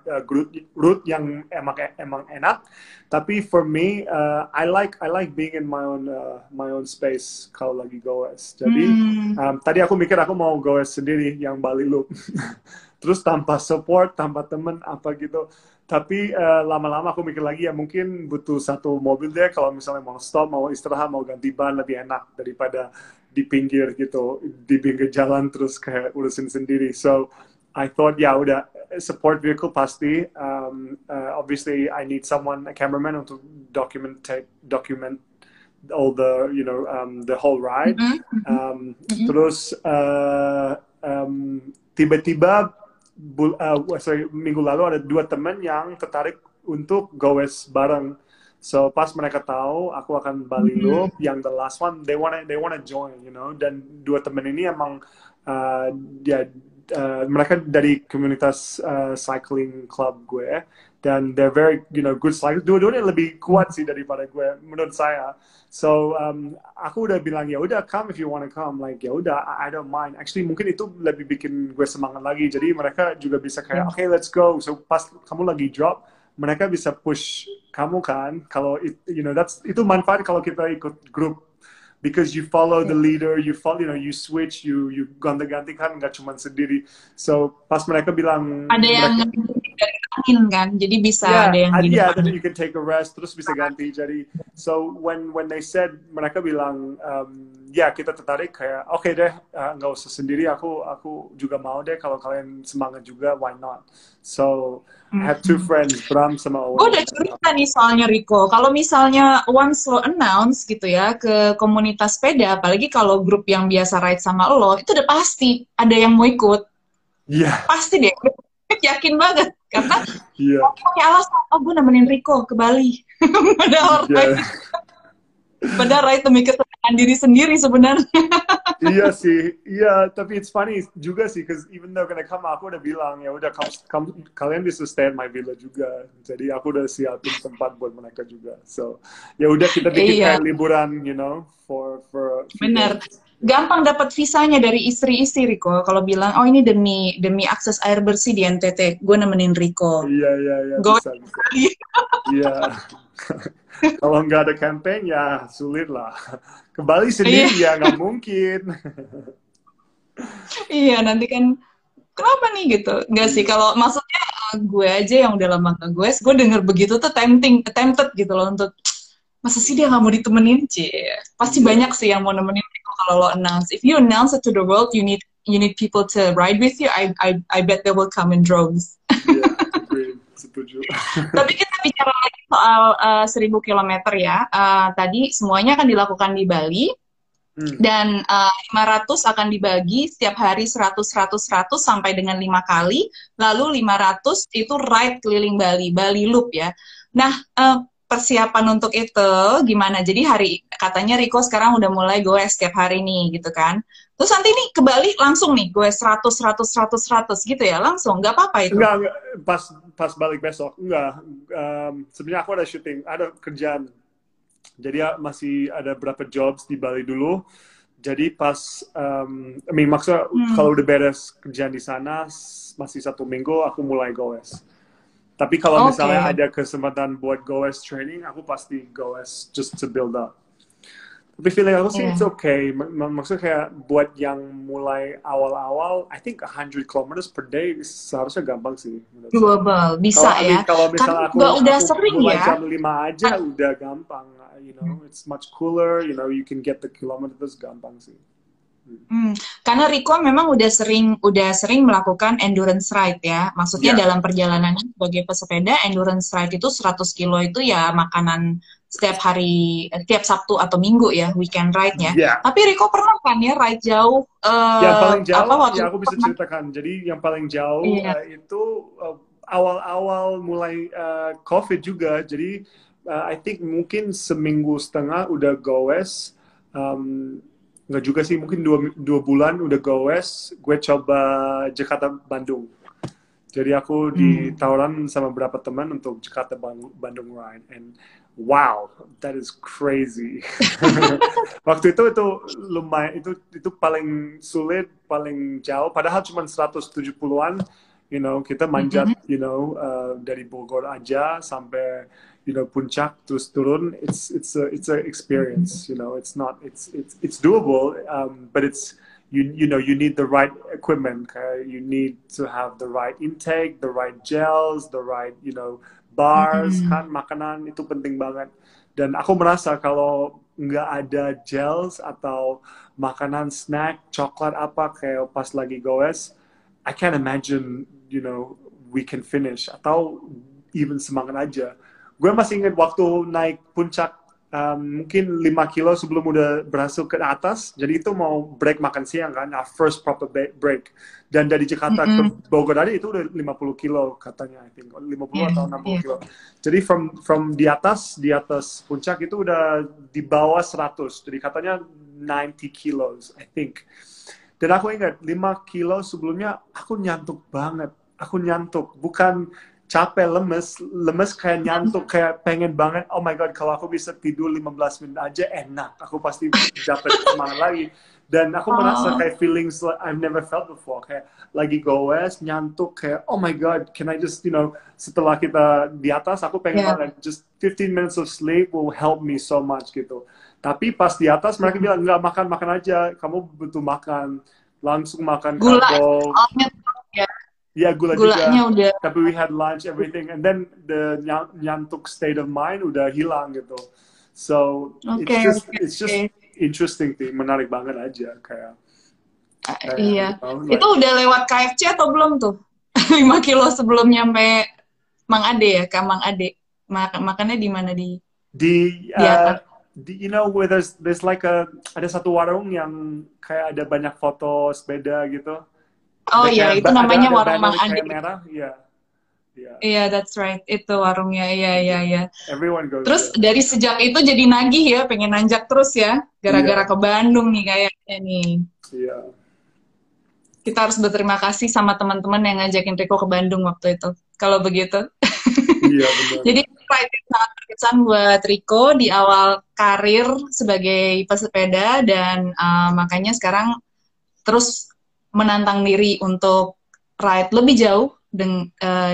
route yang emang enak. Tapi for me, I like being in my own space kalau lagi goes. Jadi tadi aku mikir aku mau goes sendiri yang Bali Loop, terus tanpa support, tanpa temen apa gitu. Tapi lama-lama aku mikir lagi ya mungkin butuh satu mobil deh kalau misalnya mau stop, mau istirahat, mau ganti ban, lebih enak daripada di pinggir gitu, di pinggir jalan terus kayak urusin sendiri. So I thought ya udah support vehicle pasti. Obviously I need someone, a cameraman untuk document all the the whole ride. Terus tiba-tiba minggu lalu ada 2 teman yang tertarik untuk goes bareng. So pas mereka tahu aku akan Bali Loop, yang the last one, they wanna join, you know. Dan 2 teman ini emang mereka dari komunitas cycling club gue, dan they're very good cyclists. Dua-duanya lebih kuat sih daripada gue menurut saya. So aku udah bilang ya udah come if you wanna come, like ya udah I don't mind. Actually mungkin itu lebih bikin gue semangat lagi. Jadi mereka juga bisa kayak okay let's go. So pas kamu lagi drop, mereka bisa push kamu kan. Kalau itu manfaat kalau kita ikut grup, because you follow the leader, you follow you switch, you ganti-ganti kan, nggak cuma sendiri. So pas mereka bilang ada yang kan, jadi bisa ada yang di depan. Then you can take a rest, terus bisa ganti. Jadi so when they said, mereka bilang kita tertarik, kayak oke deh, nggak usah sendiri, aku juga mau deh kalau kalian semangat juga, why not. So I have 2 friends, Bram sama Owen. Gue udah cerita nih soalnya Rico, kalau misalnya once lo announce gitu ya ke komunitas sepeda, apalagi kalau grup yang biasa ride sama lo, itu udah pasti ada yang mau ikut. Pasti deh, yakin banget. Karena aku punya alasan, gue nemenin Rico ke Bali. Padahal right demi kesenangan diri sendiri sebenarnya. Iya sih, tapi it's funny juga sih, because even though gonna come, aku udah bilang ya udah kalian bisa stay at my villa juga. Jadi aku udah siapin tempat buat mereka juga. So ya udah kita bikin kayak liburan, for. Bener. Gampang dapat visanya dari istri-istri Rico, kalau bilang oh ini demi akses air bersih di NTT, gue nemenin Rico. Iya. Iya. Kalau nggak ada campaign ya sulit lah. Ke Bali sendiri ya nggak mungkin. Nanti kan kenapa nih gitu? Nggak sih, kalau maksudnya gue aja yang udah lama nge-goes, gue denger begitu tuh tempted gitu loh untuk masa sih dia nggak mau ditemenin, pasti banyak sih yang mau nemenin Rico kalau lo announce. If you announce it to the world, you need people to ride with you. I bet they will come in droves. Setuju. Tapi kita bicara lagi soal 1.000 kilometer ya. Tadi semuanya akan dilakukan di Bali. Dan 500 akan dibagi setiap hari 100 sampai dengan 5 kali. Lalu 500 itu ride keliling Bali, Bali Loop ya. Nah, persiapan untuk itu gimana? Jadi hari katanya Rico sekarang udah mulai gue setiap hari nih gitu kan. Terus nanti nih ke Bali langsung nih gue 100 gitu ya langsung, nggak apa-apa itu? Enggak, pas balik besok, enggak. Sebenarnya aku ada syuting, ada kerjaan. Jadi masih ada berapa jobs di Bali dulu. Jadi pas, maksudnya kalau udah beres kerjaan di sana, masih 1 minggu aku mulai goes. Tapi kalau misalnya ada kesempatan buat goes training, aku pasti goes just to build up. Tapi feeling aku sih it's okay. Maksudnya kayak buat yang mulai awal-awal, I think 100 kilometers per day seharusnya gampang sih. Doable, bisa ya. Kalau misalnya aku sering mulai ya. Jam 5 aja udah gampang. You know, it's much cooler. You know, you can get the kilometers gampang sih. Karena Rico memang udah sering melakukan endurance ride ya. Maksudnya dalam perjalanan sebagai pesepeda, endurance ride itu 100 kilo itu ya makanan setiap hari, setiap Sabtu atau Minggu ya, weekend ride-nya. Tapi Rico pernah kan ya ride jauh? Yang paling jauh, aku bisa ceritakan. Jadi yang paling jauh itu awal-awal mulai COVID juga. Jadi I think mungkin 1.5 minggu udah goes. Nggak juga sih, mungkin 2 bulan udah goes, gue coba Jakarta Bandung. Jadi aku ditawaran sama beberapa teman untuk Jakarta Bandung ride, and wow, that is crazy. Waktu itu lumayan, itu paling sulit, paling jauh. Padahal cuma 170-an, you know, kita manjat, you know, dari Bogor aja sampai you know, Puncak, terus turun, it's a experience, you know, it's doable, but it's, you know, you need the right equipment, okay? You need to have the right intake, the right gels, the right, you know, bars, kan, makanan, itu penting banget. Dan aku merasa kalau nggak ada gels atau makanan, snack, coklat apa, kayak pas lagi goes, I can't imagine, you know, we can finish, atau even semangat aja. Gue masih ingat waktu naik puncak, mungkin 5 kilo sebelum udah berhasil ke atas, jadi itu mau break makan siang kan, our first proper break. Dan dari Jakarta ke Bogor tadi itu udah 50 kilo katanya, I think, 50 atau 60 kilo. Jadi from di atas puncak itu udah di bawah 100, jadi katanya 90 kilos, I think. Dan aku ingat, 5 kilo sebelumnya aku nyantuk banget, bukan capek, lemes kayak nyantuk, kayak pengen banget, oh my god, kalau aku bisa tidur 15 menit aja enak, aku pasti dapat semangat lagi. Dan aku merasa kayak feelings like I've never felt before, kayak lagi goes, nyantuk, kayak oh my god, can I just, you know, setelah kita di atas, aku pengen banget, just 15 minutes of sleep will help me so much gitu. Tapi pas di atas, mereka bilang, nggak, makan aja, kamu butuh makan, langsung makan karbo. Ya, gulanya juga, udah. Tapi we had lunch, everything, and then the nyantuk state of mind udah hilang gitu. So, it's just interesting thing, menarik banget aja, kayak gitu. Itu udah lewat KFC atau belum tuh? 5 kilo sebelum nyampe Mang Ade ya, Mang Ade. Makannya di mana? Di you know, where there's like ada satu warung yang kayak ada banyak foto sepeda gitu. Oh iya, itu namanya warung Mang Andi. Iya, that's right. Itu warungnya, iya. Terus dari sejak itu jadi nagih ya, pengen nanjak terus ya. Gara-gara ke Bandung nih kayaknya nih. Iya. Kita harus berterima kasih sama teman-teman yang ngajakin Rico ke Bandung waktu itu. Kalau begitu. Iya, benar. Jadi sangat berkesan buat Rico di awal karir sebagai pesepeda. Dan makanya sekarang terus menantang diri untuk ride lebih jauh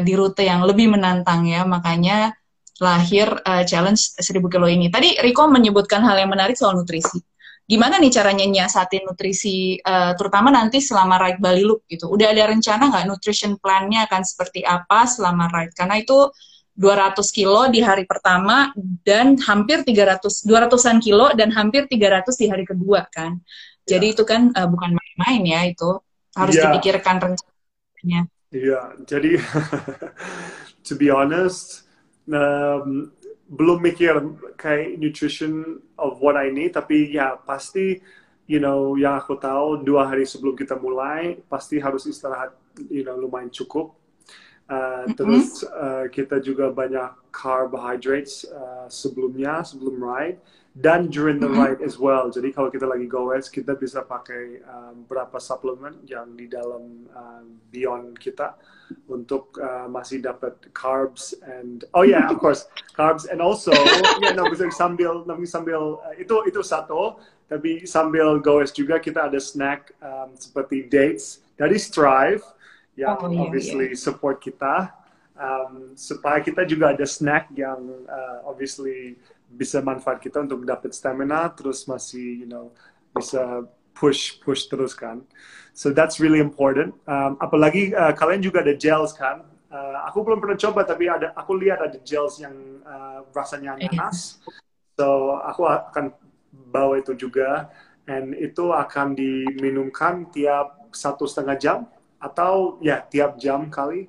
di rute yang lebih menantang ya, makanya lahir challenge 1.000 kilo ini. Tadi Rico menyebutkan hal yang menarik soal nutrisi. Gimana nih caranya nyiasatin nutrisi, terutama nanti selama ride Bali Loop gitu? Udah ada rencana nggak nutrition plan-nya akan seperti apa selama ride? Karena itu 200 kilo di hari pertama dan hampir 200-an kilo dan hampir 300 di hari kedua kan. Jadi itu kan bukan main-main ya, itu harus dipikirkan rencananya. Jadi to be honest, belum mikir kayak nutrition of what I need, tapi ya pasti you know yang aku tahu 2 hari sebelum kita mulai pasti harus istirahat you know lumayan cukup. Terus kita juga banyak carbohydrates sebelumnya, sebelum ride dan during the ride as well. Jadi kalau kita lagi goes kita bisa pakai berapa suplemen yang di dalam Beyond kita untuk masih dapat carbs and oh yeah of course carbs and also ya bisa sambil itu satu, tapi sambil goes juga kita ada snack seperti dates dari Strive. Yang obviously support kita, supaya kita juga ada snack yang obviously bisa manfaat kita untuk dapat stamina, terus masih you know bisa push terus kan. So that's really important. Apalagi kalian juga ada gels kan? Aku belum pernah coba tapi ada aku lihat ada gels yang rasanya nanas. So aku akan bawa itu juga, and itu akan diminumkan tiap 1,5 jam. Atau ya tiap jam kali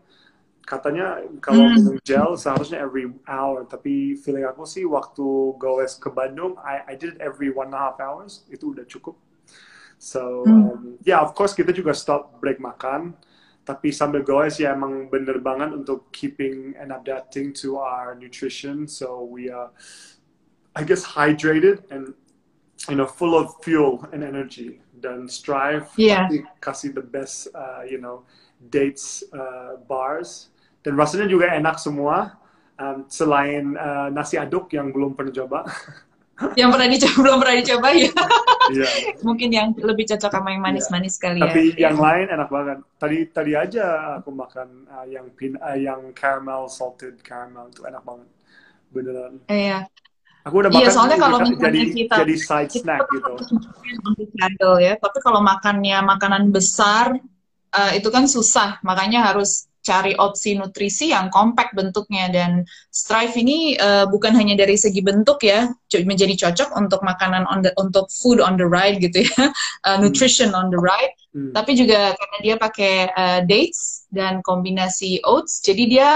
katanya kalau minum gel seharusnya every hour, tapi feeling aku sih waktu goes ke Bandung I did it every 1.5 hours, itu udah cukup. So yeah of course kita juga stop break makan, tapi sambil goes ya emang bener banget untuk keeping and adapting to our nutrition, so we are I guess hydrated and you know full of fuel and energy. Dan Strive kasih the best you know dates bars, dan rasanya juga enak semua selain nasi aduk yang belum pernah coba. Yang pernah dicoba belum pernah dicoba ya. Yeah. Mungkin yang lebih cocok sama yang manis-manis kali ya. Tapi yang lain enak banget. Tadi aja aku makan yang caramel salted caramel itu enak banget. Beneran. Iya. Aku udah makan soalnya kalau jadi side snack gitu. Ya. Tapi kalau makannya makanan besar itu kan susah, makanya harus cari opsi nutrisi yang kompak bentuknya, dan Strive ini bukan hanya dari segi bentuk ya, menjadi cocok untuk makanan untuk food on the ride gitu ya, nutrition on the ride, tapi juga karena dia pakai dates dan kombinasi oats, jadi dia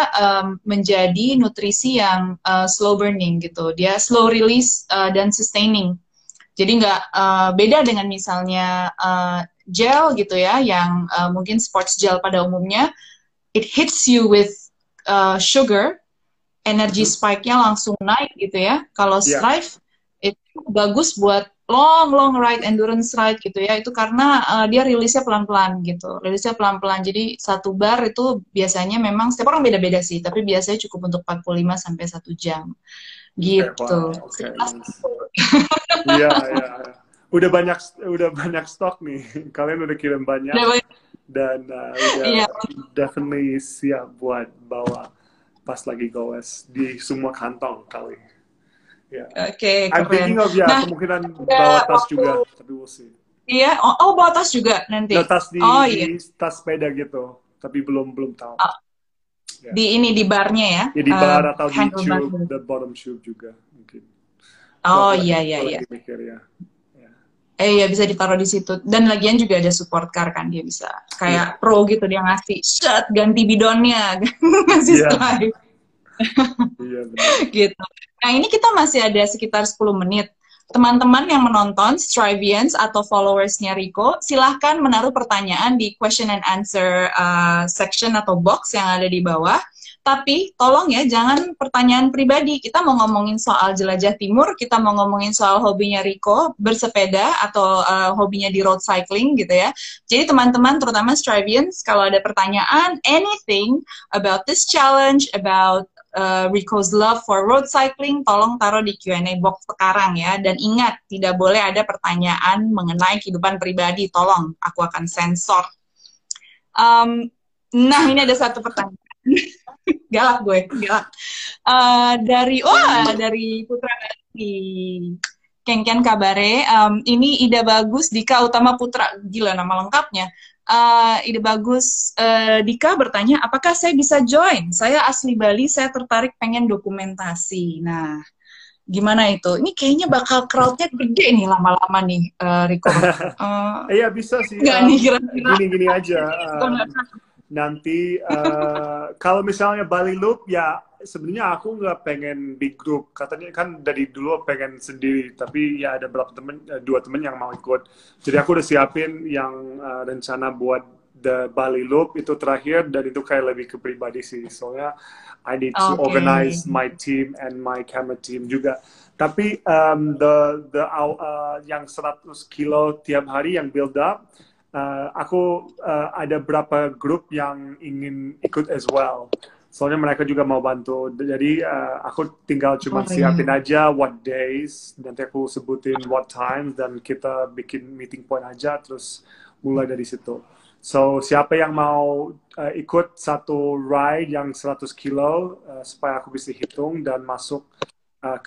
menjadi nutrisi yang slow burning gitu, dia slow release dan sustaining, jadi nggak beda dengan misalnya gel gitu ya, yang mungkin sports gel pada umumnya. It hits you with sugar, energy spike-nya langsung naik gitu ya. Kalau Strive, itu bagus buat long ride, endurance ride gitu ya. Itu karena dia rilisnya pelan-pelan gitu. Jadi satu bar itu biasanya memang, setiap orang beda-beda sih. Tapi biasanya cukup untuk 45-1 jam gitu. Okay. Iya. Udah banyak stok nih. Kalian udah kirim banyak. Dan definitely siap buat bawa pas lagi goes di semua kantong kali. Oke, I'm thinking of kemungkinan bawa tas juga, tapi we'll see. Iya, bawa tas juga nanti. Nah, tas di tas sepeda gitu, tapi belum tahu. Di barnya ya? Di bar atau di tube, the bottom tube juga mungkin. Iya. Iya bisa ditaruh di situ, dan lagian juga ada support car kan, dia bisa kayak pro gitu, dia ngasih shot ganti bidonnya ngasih Strive. Gitu. Nah ini kita masih ada sekitar 10 menit. Teman-teman yang menonton Strivians atau followersnya Rico, silahkan menaruh pertanyaan di question and answer section atau box yang ada di bawah. Tapi tolong ya, jangan pertanyaan pribadi. Kita mau ngomongin soal Jelajah Timur, kita mau ngomongin soal hobinya Rico bersepeda atau hobinya di road cycling gitu ya. Jadi teman-teman, terutama Strivians, kalau ada pertanyaan, anything about this challenge, about Rico's love for road cycling, tolong taruh di Q&A box sekarang ya. Dan ingat, tidak boleh ada pertanyaan mengenai kehidupan pribadi. Tolong, aku akan sensor. Nah, ini ada satu pertanyaan. Galak gue, galak. Dari Putra Bali, Kengkian Kabare. Ini ide bagus, Dika Utama Putra. Gila nama lengkapnya. Ide bagus, Dika bertanya, apakah saya bisa join? Saya asli Bali, saya tertarik pengen dokumentasi. Nah, gimana itu? Ini kayaknya bakal crowdnya gede nih lama-lama nih, Rico. Iya bisa sih. Gini-gini aja. Nanti kalau misalnya Bali Loop ya sebenarnya aku nggak pengen di grup, katanya kan dari dulu pengen sendiri, tapi ya ada berapa temen, 2 temen yang mau ikut. Jadi aku udah siapin yang rencana buat the Bali Loop itu terakhir, dan itu kayak lebih ke pribadi sih, soalnya I need to organize my team and my camera team juga. Tapi yang 100 kilo tiap hari yang build up, aku ada berapa grup yang ingin ikut as well. Soalnya mereka juga mau bantu. Jadi aku tinggal cuma siapin aja what days, nanti aku sebutin what time, dan kita bikin meeting point aja, terus mulai dari situ. So, siapa yang mau ikut satu ride yang 100 kilo, supaya aku bisa hitung dan masuk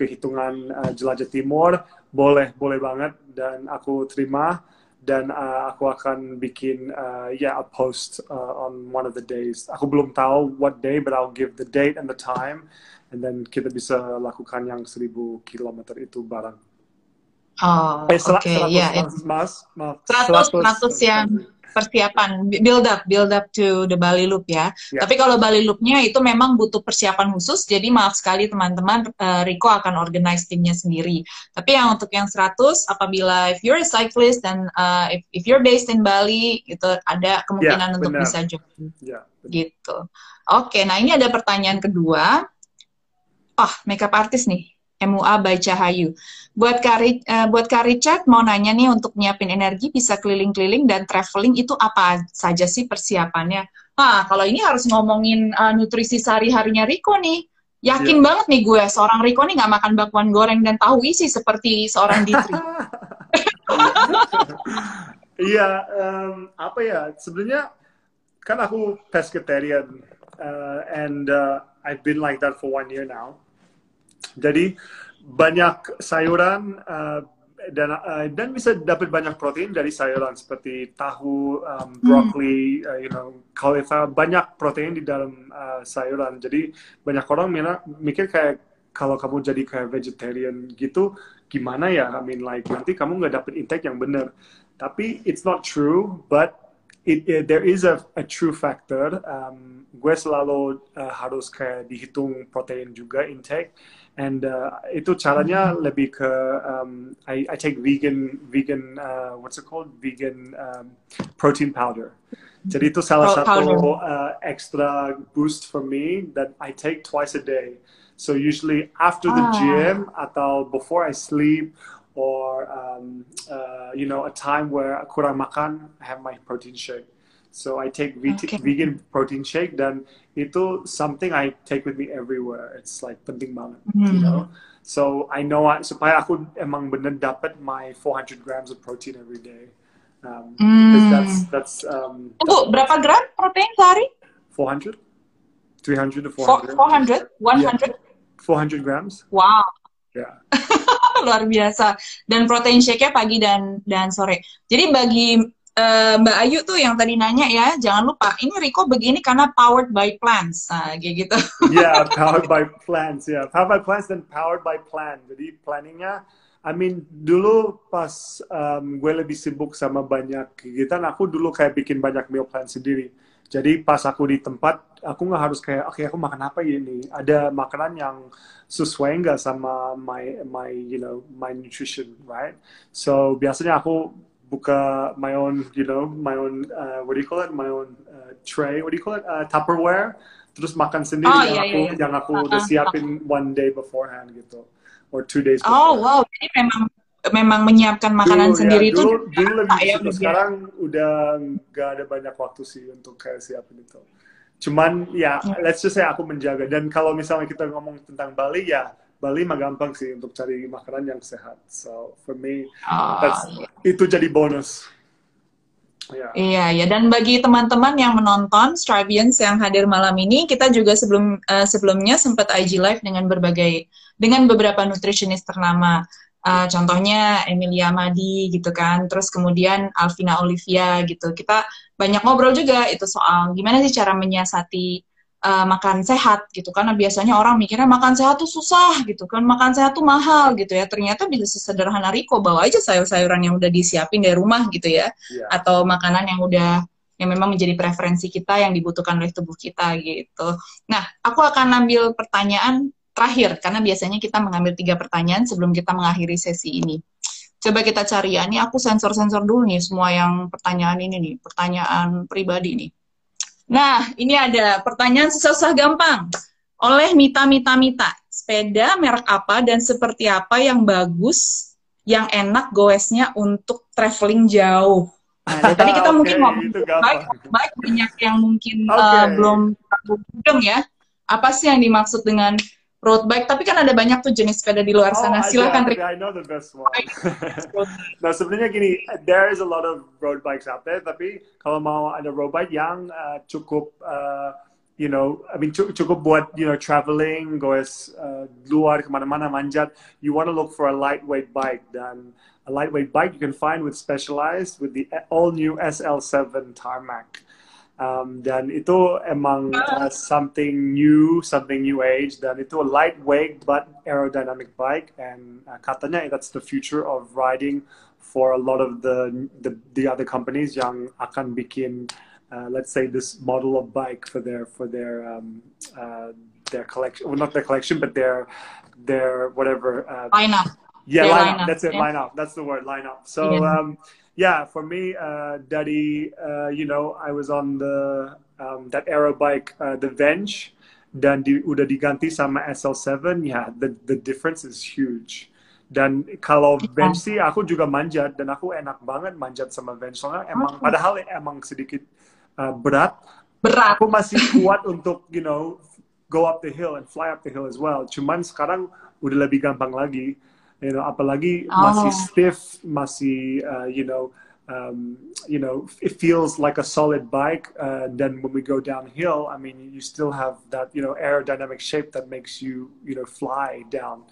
ke hitungan Jelajah Timur, boleh banget, dan aku terima. Dan aku akan bikin a post on one of the days. Aku belum tahu what day, but I'll give the date and the time. And then kita bisa lakukan yang 1000 kilometer itu bareng. Oh, oke, ya. 100 yang persiapan, build up to the Bali Loop ya. Yeah. Tapi kalau Bali Loop-nya itu memang butuh persiapan khusus, jadi maaf sekali teman-teman, Rico akan organize timnya sendiri. Tapi yang untuk yang 100, apabila if you're a cyclist dan if you're based in Bali, itu ada kemungkinan untuk bisa join. Yeah, gitu. Oke, nah ini ada pertanyaan kedua. Oh, makeup artist nih. MUA by Cahayu. Buat Kak Richard, mau nanya nih, untuk nyiapin energi bisa keliling-keliling dan traveling itu apa saja sih persiapannya? Nah, kalau ini harus ngomongin nutrisi sehari-harinya Rico nih. Yakin banget nih gue, seorang Rico nih nggak makan bakwan goreng dan tahu isi seperti seorang Ditri. Iya, apa ya, sebenarnya kan aku pescatarian and I've been like that for 1 year now. Jadi banyak sayuran dan bisa dapat banyak protein dari sayuran seperti tahu, broccoli, cauliflower, banyak protein di dalam sayuran. Jadi banyak orang mikir kayak kalau kamu jadi kayak vegetarian gitu gimana ya? I mean like nanti kamu nggak dapat intake yang benar. Tapi it's not true, but there is a true factor. Gue selalu harus kayak dihitung protein juga intake, and itu caranya lebih ke I take vegan vegan protein powder. Jadi itu salah satu extra boost for me that I take twice a day. So usually after the gym atau before I sleep, or a time where kurang makan, I have my protein shake. So I take vegan protein shake, dan itu something I take with me everywhere. It's like penting banget, you know. So I know supaya aku emang bener dapat my 400 grams of protein every day. That's berapa gram protein sehari? 400, 300 to 400. 400, 100. 400 grams. Wow. Yeah. Luar biasa. Dan protein shake-nya pagi dan sore. Jadi bagi Mbak Ayu tuh yang tadi nanya ya, jangan lupa ini Rico begini karena powered by plants, kayak gitu. Yeah, powered by plants. Ya, yeah. Powered by plants dan powered by plan. Jadi planningnya, I mean dulu pas gue lebih sibuk sama banyak kegiatan, aku dulu kayak bikin banyak meal plan sendiri. Jadi pas aku di tempat, aku nggak harus kayak, oke, aku makan apa ini? Ada makanan yang sesuai nggak sama my nutrition, right? So biasanya aku buka my own tray, Tupperware, terus makan sendiri yang aku udah siapin 1 day beforehand gitu, or 2 days beforehand. Oh wow, jadi memang menyiapkan makanan sendiri itu dulu lebih susah. Sekarang udah nggak ada banyak waktu sih untuk kayak siapin itu. Cuman let's just say aku menjaga. Dan kalau misalnya kita ngomong tentang Bali, ya Bali mah gampang sih untuk cari makanan yang sehat. So for me, itu jadi bonus. Iya. Dan bagi teman-teman yang menonton Strivians yang hadir malam ini, kita juga sebelumnya sempat IG live dengan beberapa nutritionist ternama. Contohnya Emilia Madi gitu kan, terus kemudian Alvina Olivia gitu. Kita banyak ngobrol juga itu soal gimana sih cara menyiasati makan sehat gitu, karena biasanya orang mikirnya makan sehat tuh susah gitu kan, makan sehat tuh mahal gitu ya. Ternyata bisa sesederhana Rico, bawa aja sayur-sayuran yang udah disiapin dari rumah gitu ya, atau makanan yang udah yang memang menjadi preferensi kita yang dibutuhkan oleh tubuh kita gitu. Nah, aku akan ambil pertanyaan terakhir, karena biasanya kita mengambil 3 pertanyaan sebelum kita mengakhiri sesi ini. Coba kita cari ya, ini aku sensor-sensor dulu nih semua yang pertanyaan ini nih, pertanyaan pribadi nih. Nah, ini ada pertanyaan susah-susah gampang. Oleh Mita-Mita-Mita, sepeda merek apa dan seperti apa yang bagus, yang enak goesnya untuk traveling jauh? Nah, tadi kita mungkin ngomong baik banyak yang mungkin belum ya. Apa sih yang dimaksud dengan road bike? Tapi kan ada banyak tuh jenis sepeda di luar sana. Silakan. I know the best one. Nah, sebenarnya gini, there is a lot of road bikes out there. Tapi kalau mau ada road bike yang cukup, cukup buat traveling, goes luar kemana-mana, manjat. You want to look for a lightweight bike, dan a lightweight bike you can find with Specialized with the all-new SL7 Tarmac. Dan itu emang something new age, dan itu a lightweight but aerodynamic bike, and katanya that's the future of riding for a lot of the other companies yang akan bikin let's say this model of bike for their collection, well, not their collection but their whatever lineup. Yeah, lineup. That's it, yeah. Lineup. That's the word, lineup. So yeah. Yeah, for me, Daddy, I was on the that aero bike, the Venge, dan udah diganti sama SL7. Yeah, the difference is huge. Dan kalau Venge sih, aku juga manjat, dan aku enak banget manjat sama Venge. Soalnya emang, padahal emang sedikit berat. Aku masih kuat untuk go up the hill and fly up the hill as well. Cuman sekarang udah lebih gampang lagi. Apalagi masih stiff, masih it feels like a solid bike. Then when we go downhill, I mean, you still have that aerodynamic shape that makes you fly down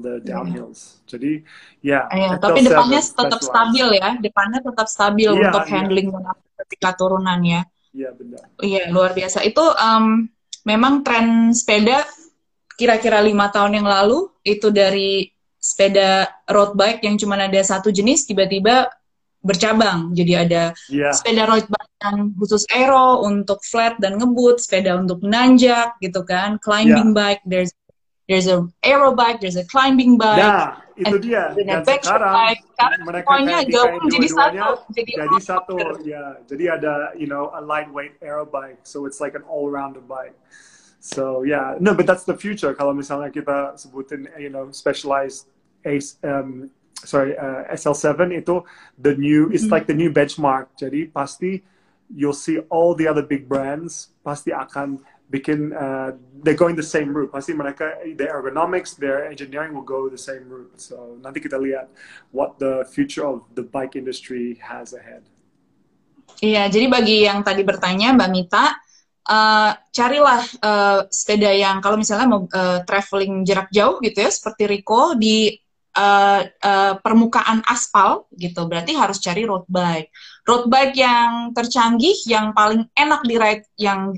the downhills. Jadi ya. Yeah, tapi depannya tetap stabil ya, yeah, untuk handling ketika turunan ya. Iya, benar. Iya, luar biasa. Itu memang tren sepeda kira-kira 5 tahun yang lalu itu dari sepeda road bike yang cuma ada satu jenis tiba-tiba bercabang. Jadi ada sepeda road bike yang khusus aero untuk flat dan ngebut, sepeda untuk nanjak gitu kan, climbing bike, there's a aero bike, there's a climbing bike. Nah, itu dia. Dan sekarang mereka gabung jadi satu. Jadi ada a lightweight aero bike, so it's like an all-rounder bike. So yeah, no, but that's the future. Kalau misalnya kita sebutin, Specialized SL7 itu the new, it's like the new benchmark. Jadi pasti you'll see all the other big brands pasti akan bikin, they're going the same route. Pasti mereka, their ergonomics, their engineering will go the same route. So nanti kita lihat what the future of the bike industry has ahead. Iya, jadi bagi yang tadi bertanya Mbak Mita, carilah sepeda yang kalau misalnya mau traveling jarak jauh gitu ya, seperti Rico di permukaan aspal gitu, berarti harus cari road bike yang tercanggih, yang paling enak di ride yang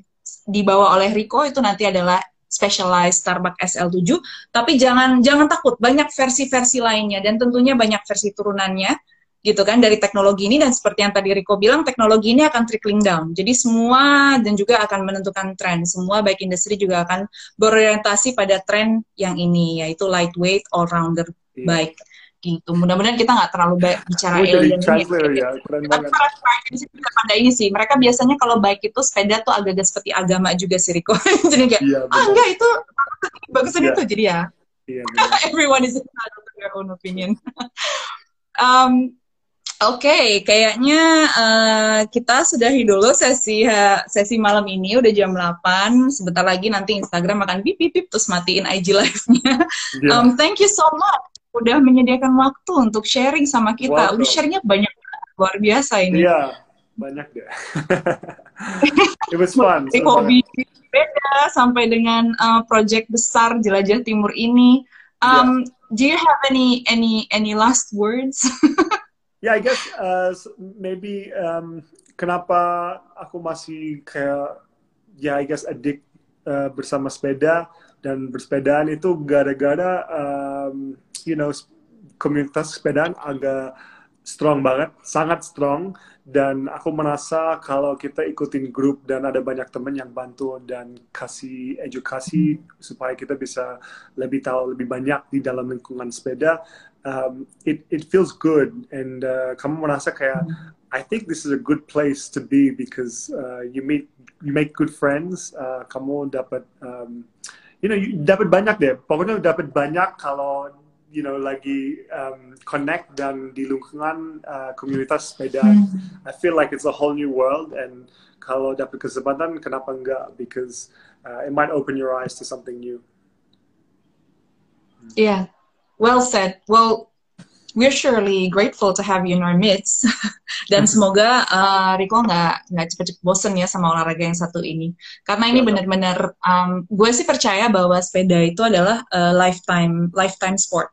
dibawa oleh Rico itu nanti adalah Specialized Tarmac SL7, tapi jangan takut, banyak versi-versi lainnya dan tentunya banyak versi turunannya gitu kan, dari teknologi ini. Dan seperti yang tadi Rico bilang, teknologi ini akan trickling down, jadi semua dan juga akan menentukan tren, semua bike industry juga akan berorientasi pada tren yang ini, yaitu lightweight all-rounder bike gitu. Mudah-mudahan kita nggak terlalu bicara pada ini sih, mereka biasanya kalau bike itu sepeda tuh agak-agak seperti agama juga sih Rico. Jadi kayak, enggak itu bagusan itu, jadi ya everyone is entitled to their own opinion. Oke, kayaknya kita sudahi dulu sesi malam ini, udah jam 8, sebentar lagi nanti Instagram akan pip-pip terus matiin IG live-nya. Thank you so much, udah menyediakan waktu untuk sharing sama kita. Udah sharingnya banyak, luar biasa ini. Iya, banyak deh. It was fun. Dari hobi beda sampai dengan project besar Jelajah Timur ini. Do you have any last words? Yeah, I guess maybe kenapa aku masih kayak I guess addict bersama sepeda dan bersepedaan itu gara-gara komunitas sepedaan agak strong banget, sangat strong. Dan aku merasa kalau kita ikutin grup dan ada banyak temen yang bantu dan kasih edukasi supaya kita bisa lebih tahu lebih banyak di dalam lingkungan sepeda, it feels good. And kamu merasa kayak, I think this is a good place to be because you make good friends. Kamu dapat, dapat banyak deh. Pokoknya dapat banyak kalau lagi connect dan di lingkungan komunitas sepeda. I feel like it's a whole new world, and kalau dapat kesempatan kenapa enggak, because it might open your eyes to something new. Yeah, well said. Well, we're surely grateful to have you in our midst. Dan semoga Rico nggak cepet-cepet bosen ya sama olahraga yang satu ini, karena ini benar-benar gue sih percaya bahwa sepeda itu adalah lifetime sport.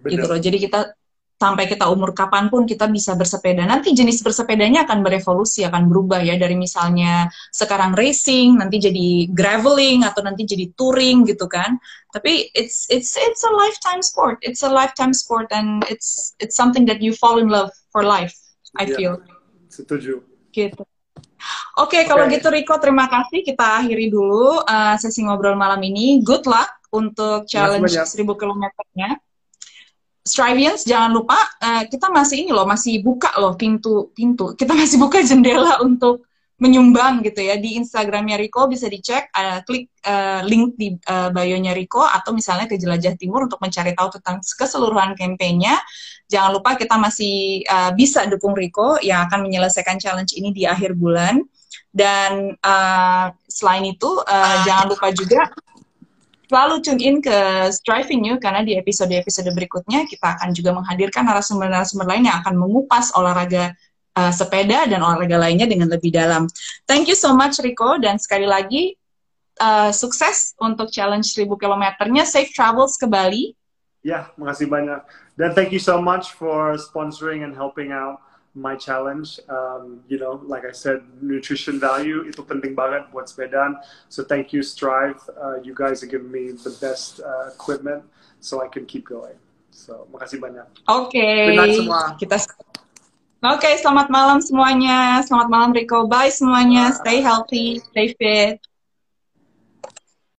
Bener. Gitu loh. Jadi kita sampai kita umur kapanpun kita bisa bersepeda. Nanti jenis bersepedanya akan berevolusi, akan berubah ya, dari misalnya sekarang racing, nanti jadi graveling atau nanti jadi touring gitu kan. Tapi it's a lifetime sport. It's a lifetime sport, and it's something that you fall in love for life, I feel. Setuju. Gitu. Oke, kalau gitu Rico, terima kasih. Kita akhiri dulu sesi ngobrol malam ini. Good luck untuk challenge 1000 kilometernya. Strivians, jangan lupa kita masih masih buka loh pintu. Kita masih buka jendela untuk menyumbang gitu ya. Di Instagramnya Rico bisa dicek, klik link di bio-nya Rico, atau misalnya ke Jelajah Timur untuk mencari tahu tentang keseluruhan kampanyenya. Jangan lupa kita masih bisa dukung Rico yang akan menyelesaikan challenge ini di akhir bulan. Dan selain itu jangan lupa juga selalu tune in ke Striving New, karena di episode-episode berikutnya kita akan juga menghadirkan narasumber-narasumber lain yang akan mengupas olahraga sepeda dan olahraga lainnya dengan lebih dalam. Thank you so much Rico, dan sekali lagi sukses untuk challenge 1000 kilometernya. Safe travels ke Bali. Ya, makasih banyak. Dan thank you so much for sponsoring and helping out my challenge. Like I said, nutrition value itu penting banget buat sepedaan. So thank you Strive, you guys have given me the best equipment so I can keep going. So makasih banyak. Oke. Oke, selamat malam semuanya. Selamat malam Rico. Bye semuanya. Stay healthy, stay fit.